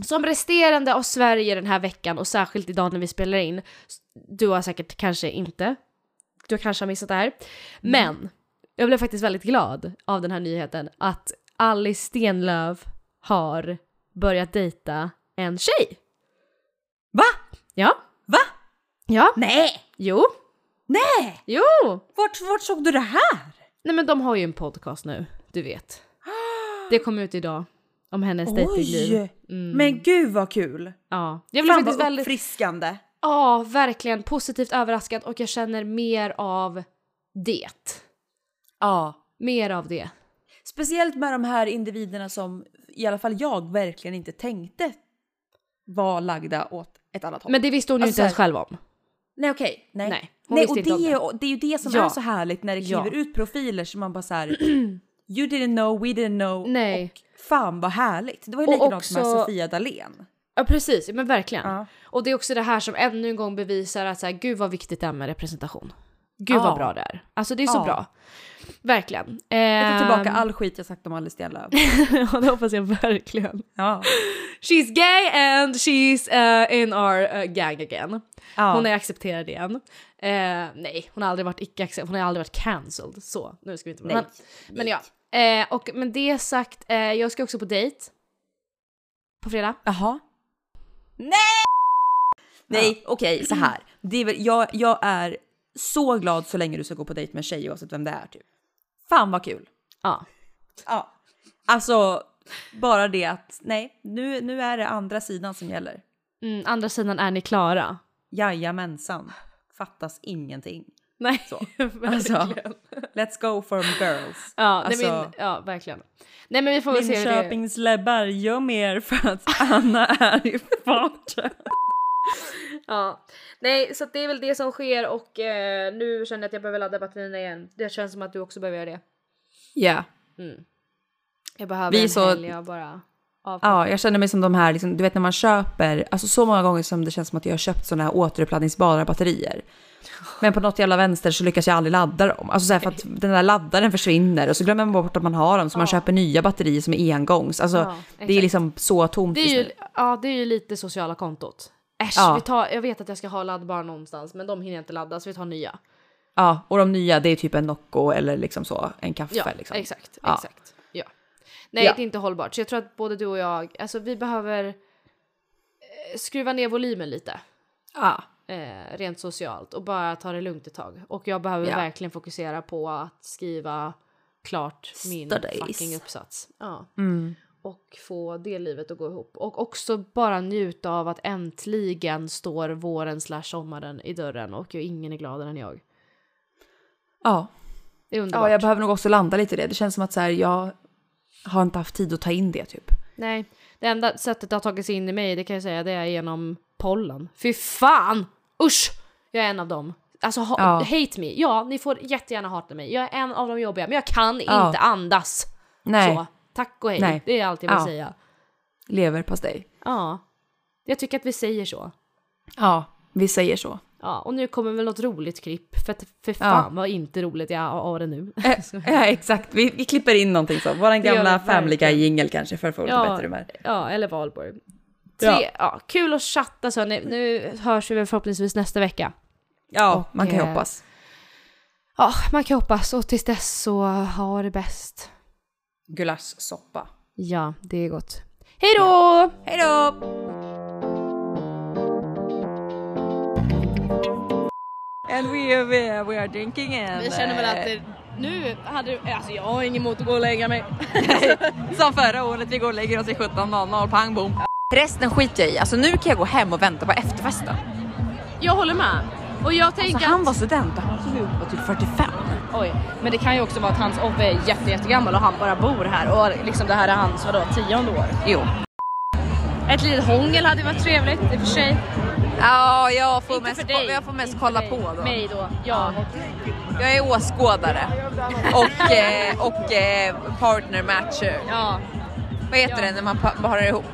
Som resterande av Sverige den här veckan och särskilt idag när vi spelar in, du har säkert kanske inte, du kanske har missat det här, men jag blev faktiskt väldigt glad av den här nyheten att Alice Stenlöf har börjat dejta en tjej. Va? Ja. Va? Ja. Nej. Jo. Nej. Jo. Vart såg du det här? Nej men de har ju en podcast nu, du vet. Det kom ut idag. Om hennes dejtingliv. Men gud vad kul. Ja. Jag blev faktiskt väldigt friskande. Ja, verkligen positivt överraskad och jag känner mer av det. Ja, mer av det. Speciellt med de här individerna som i alla fall jag verkligen inte tänkte var lagda åt ett annat håll. Men det visste hon ju inte ens själv om. Nej, okej. Nej. Nej, och det är ju det som är så härligt när det kliver ut profiler som man bara så här you didn't know, we didn't know. Nej. Och fan vad härligt. Det var ju likadant också, som Sofia Dalén. Ja precis, men verkligen. Ja. Och det är också det här som ännu en gång bevisar att så här, gud vad viktigt det är med representation. Gud vad bra det är. Alltså det är så bra. Verkligen. Jag tar tillbaka all skit jag sagt om Alice Stenlöf. Ja, det hoppas jag verkligen. Ja. She's gay and she's in our gang again. Ja. Hon är accepterad igen. Nej, hon har aldrig varit icke-accepterad. Hon har aldrig varit cancelled. Så, nu ska vi inte... Men ja. Men det sagt, jag ska också på dejt. På fredag. Jaha. Nej, okej, så här. Det är väl, jag är... så glad så länge du ska gå på dejt med en tjej oavsett vem det är typ. Fan vad kul. Ja. Alltså bara det att nej, nu är det andra sidan som gäller. Andra sidan är ni klara. Jajamensan. Fattas ingenting. Nej, så. Alltså, let's go for girls. Ja, alltså, verkligen. Nej men vi får väl se hur det är. Linköpings läbbar gör mer för att Anna är i farten. Ja, nej, så det är väl det som sker och nu känner jag att jag behöver ladda batterierna igen. Det känns som att du också behöver göra det. Ja. Yeah. Jag behöver jag känner mig som de här liksom, du vet när man köper, alltså så många gånger som det känns som att jag har köpt såna här återuppladdningsbara batterier. Men på något jävla vänster så lyckas jag aldrig ladda dem. Alltså så här, för att den där laddaren försvinner och så glömmer man bort att man har dem så man köper nya batterier som är engångs. Alltså det är liksom så tomt just nu. Ja, det är ju lite sociala kontot. Äsch, jag vet att jag ska ha laddbar någonstans men de hinner inte ladda så vi tar nya. Ja, och de nya det är typ en Nocco eller liksom så, en kaffe liksom. Exakt. Ja. Nej, det är inte hållbart. Så jag tror att både du och jag, alltså vi behöver skruva ner volymen lite. Ja. Rent socialt och bara ta det lugnt ett tag. Och jag behöver verkligen fokusera på att skriva klart min fucking uppsats. Ja. Mm. Och få det livet att gå ihop. Och också bara njuta av att äntligen står våren/sommaren i dörren. Och ingen är gladare än jag. Ja. Det är underbart. Ja, jag behöver nog också landa lite i det. Det känns som att så här, jag har inte haft tid att ta in det typ. Nej, det enda sättet det har tagit sig in i mig, det kan jag säga, det är genom pollen. Fy fan! Usch! Jag är en av dem. Alltså, hate me. Ja, ni får jättegärna hata mig. Jag är en av de jobbiga, men jag kan inte andas. Nej. Så. Tack och hej, det är allt jag vill säga. Leverpastej. Ja, jag tycker att vi säger så. Ja, vi säger så. Ja, och nu kommer väl något roligt klipp. För fan vad inte roligt jag har det nu. Ja, exakt. Vi klipper in någonting så. Vår gamla Family Guy-jingle kanske för att få lite bättre med. Ja, eller Valborg. Kul att chatta så. Nu hörs vi förhoppningsvis nästa vecka. Ja, och man kan hoppas. Ja, man kan hoppas. Och tills dess så har det bäst. Gulaschsoppa. Ja, det är gott. Hej då! Ja. Hej då! And we are drinking and... Vi känner väl att nu hade... Alltså jag har ingen emot att gå och lägga mig. Som förra året, vi går och lägger oss i 17.00, pang, boom. Resten skiter jag i. Alltså nu kan jag gå hem och vänta på efterfesten. Jag håller med. Och jag tänker alltså, han var student och han var typ 45. Oj, men det kan ju också vara att hans Ove är jättegammal och han bara bor här. Och liksom det här är hans, vadå, 10:e år? Jo. Ett litet hångel hade varit trevligt, i och för sig. Ja, jag får mest kolla på då. Mig då, ja. Jag är åskådare. och partner matcher. Ja. Vad heter det när man parar ihop?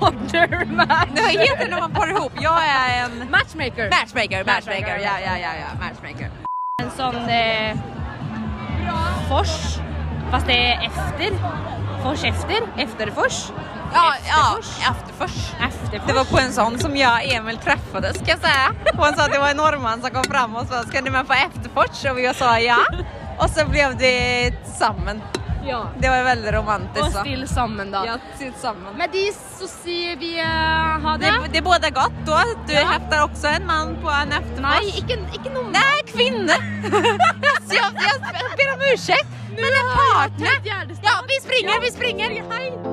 Partner matcher. Nej, vad heter det när man parar ihop? Jag är en... Matchmaker. Ja. Matchmaker. En sån... Fors. Fast det är efter. Fors efter. Efterfors. Efterfors. Det var på en sån som jag och Emil träffades, ska jag säga. Hon sa att det var en norrman som kom fram och sa, ska ni med på efterfors? Och jag sa ja. Och så blev det samman. Ja. Det var väldigt romantiskt. Och still samman då. Ja, still samman. Men det så ser vi ha det. Det är båda gott då. Du häftar också en man på en efterfors. Nej, inte någon. Nej, kvinna. Så jag ber om ursäkt. Men en partner. Ja, vi springer. Hej.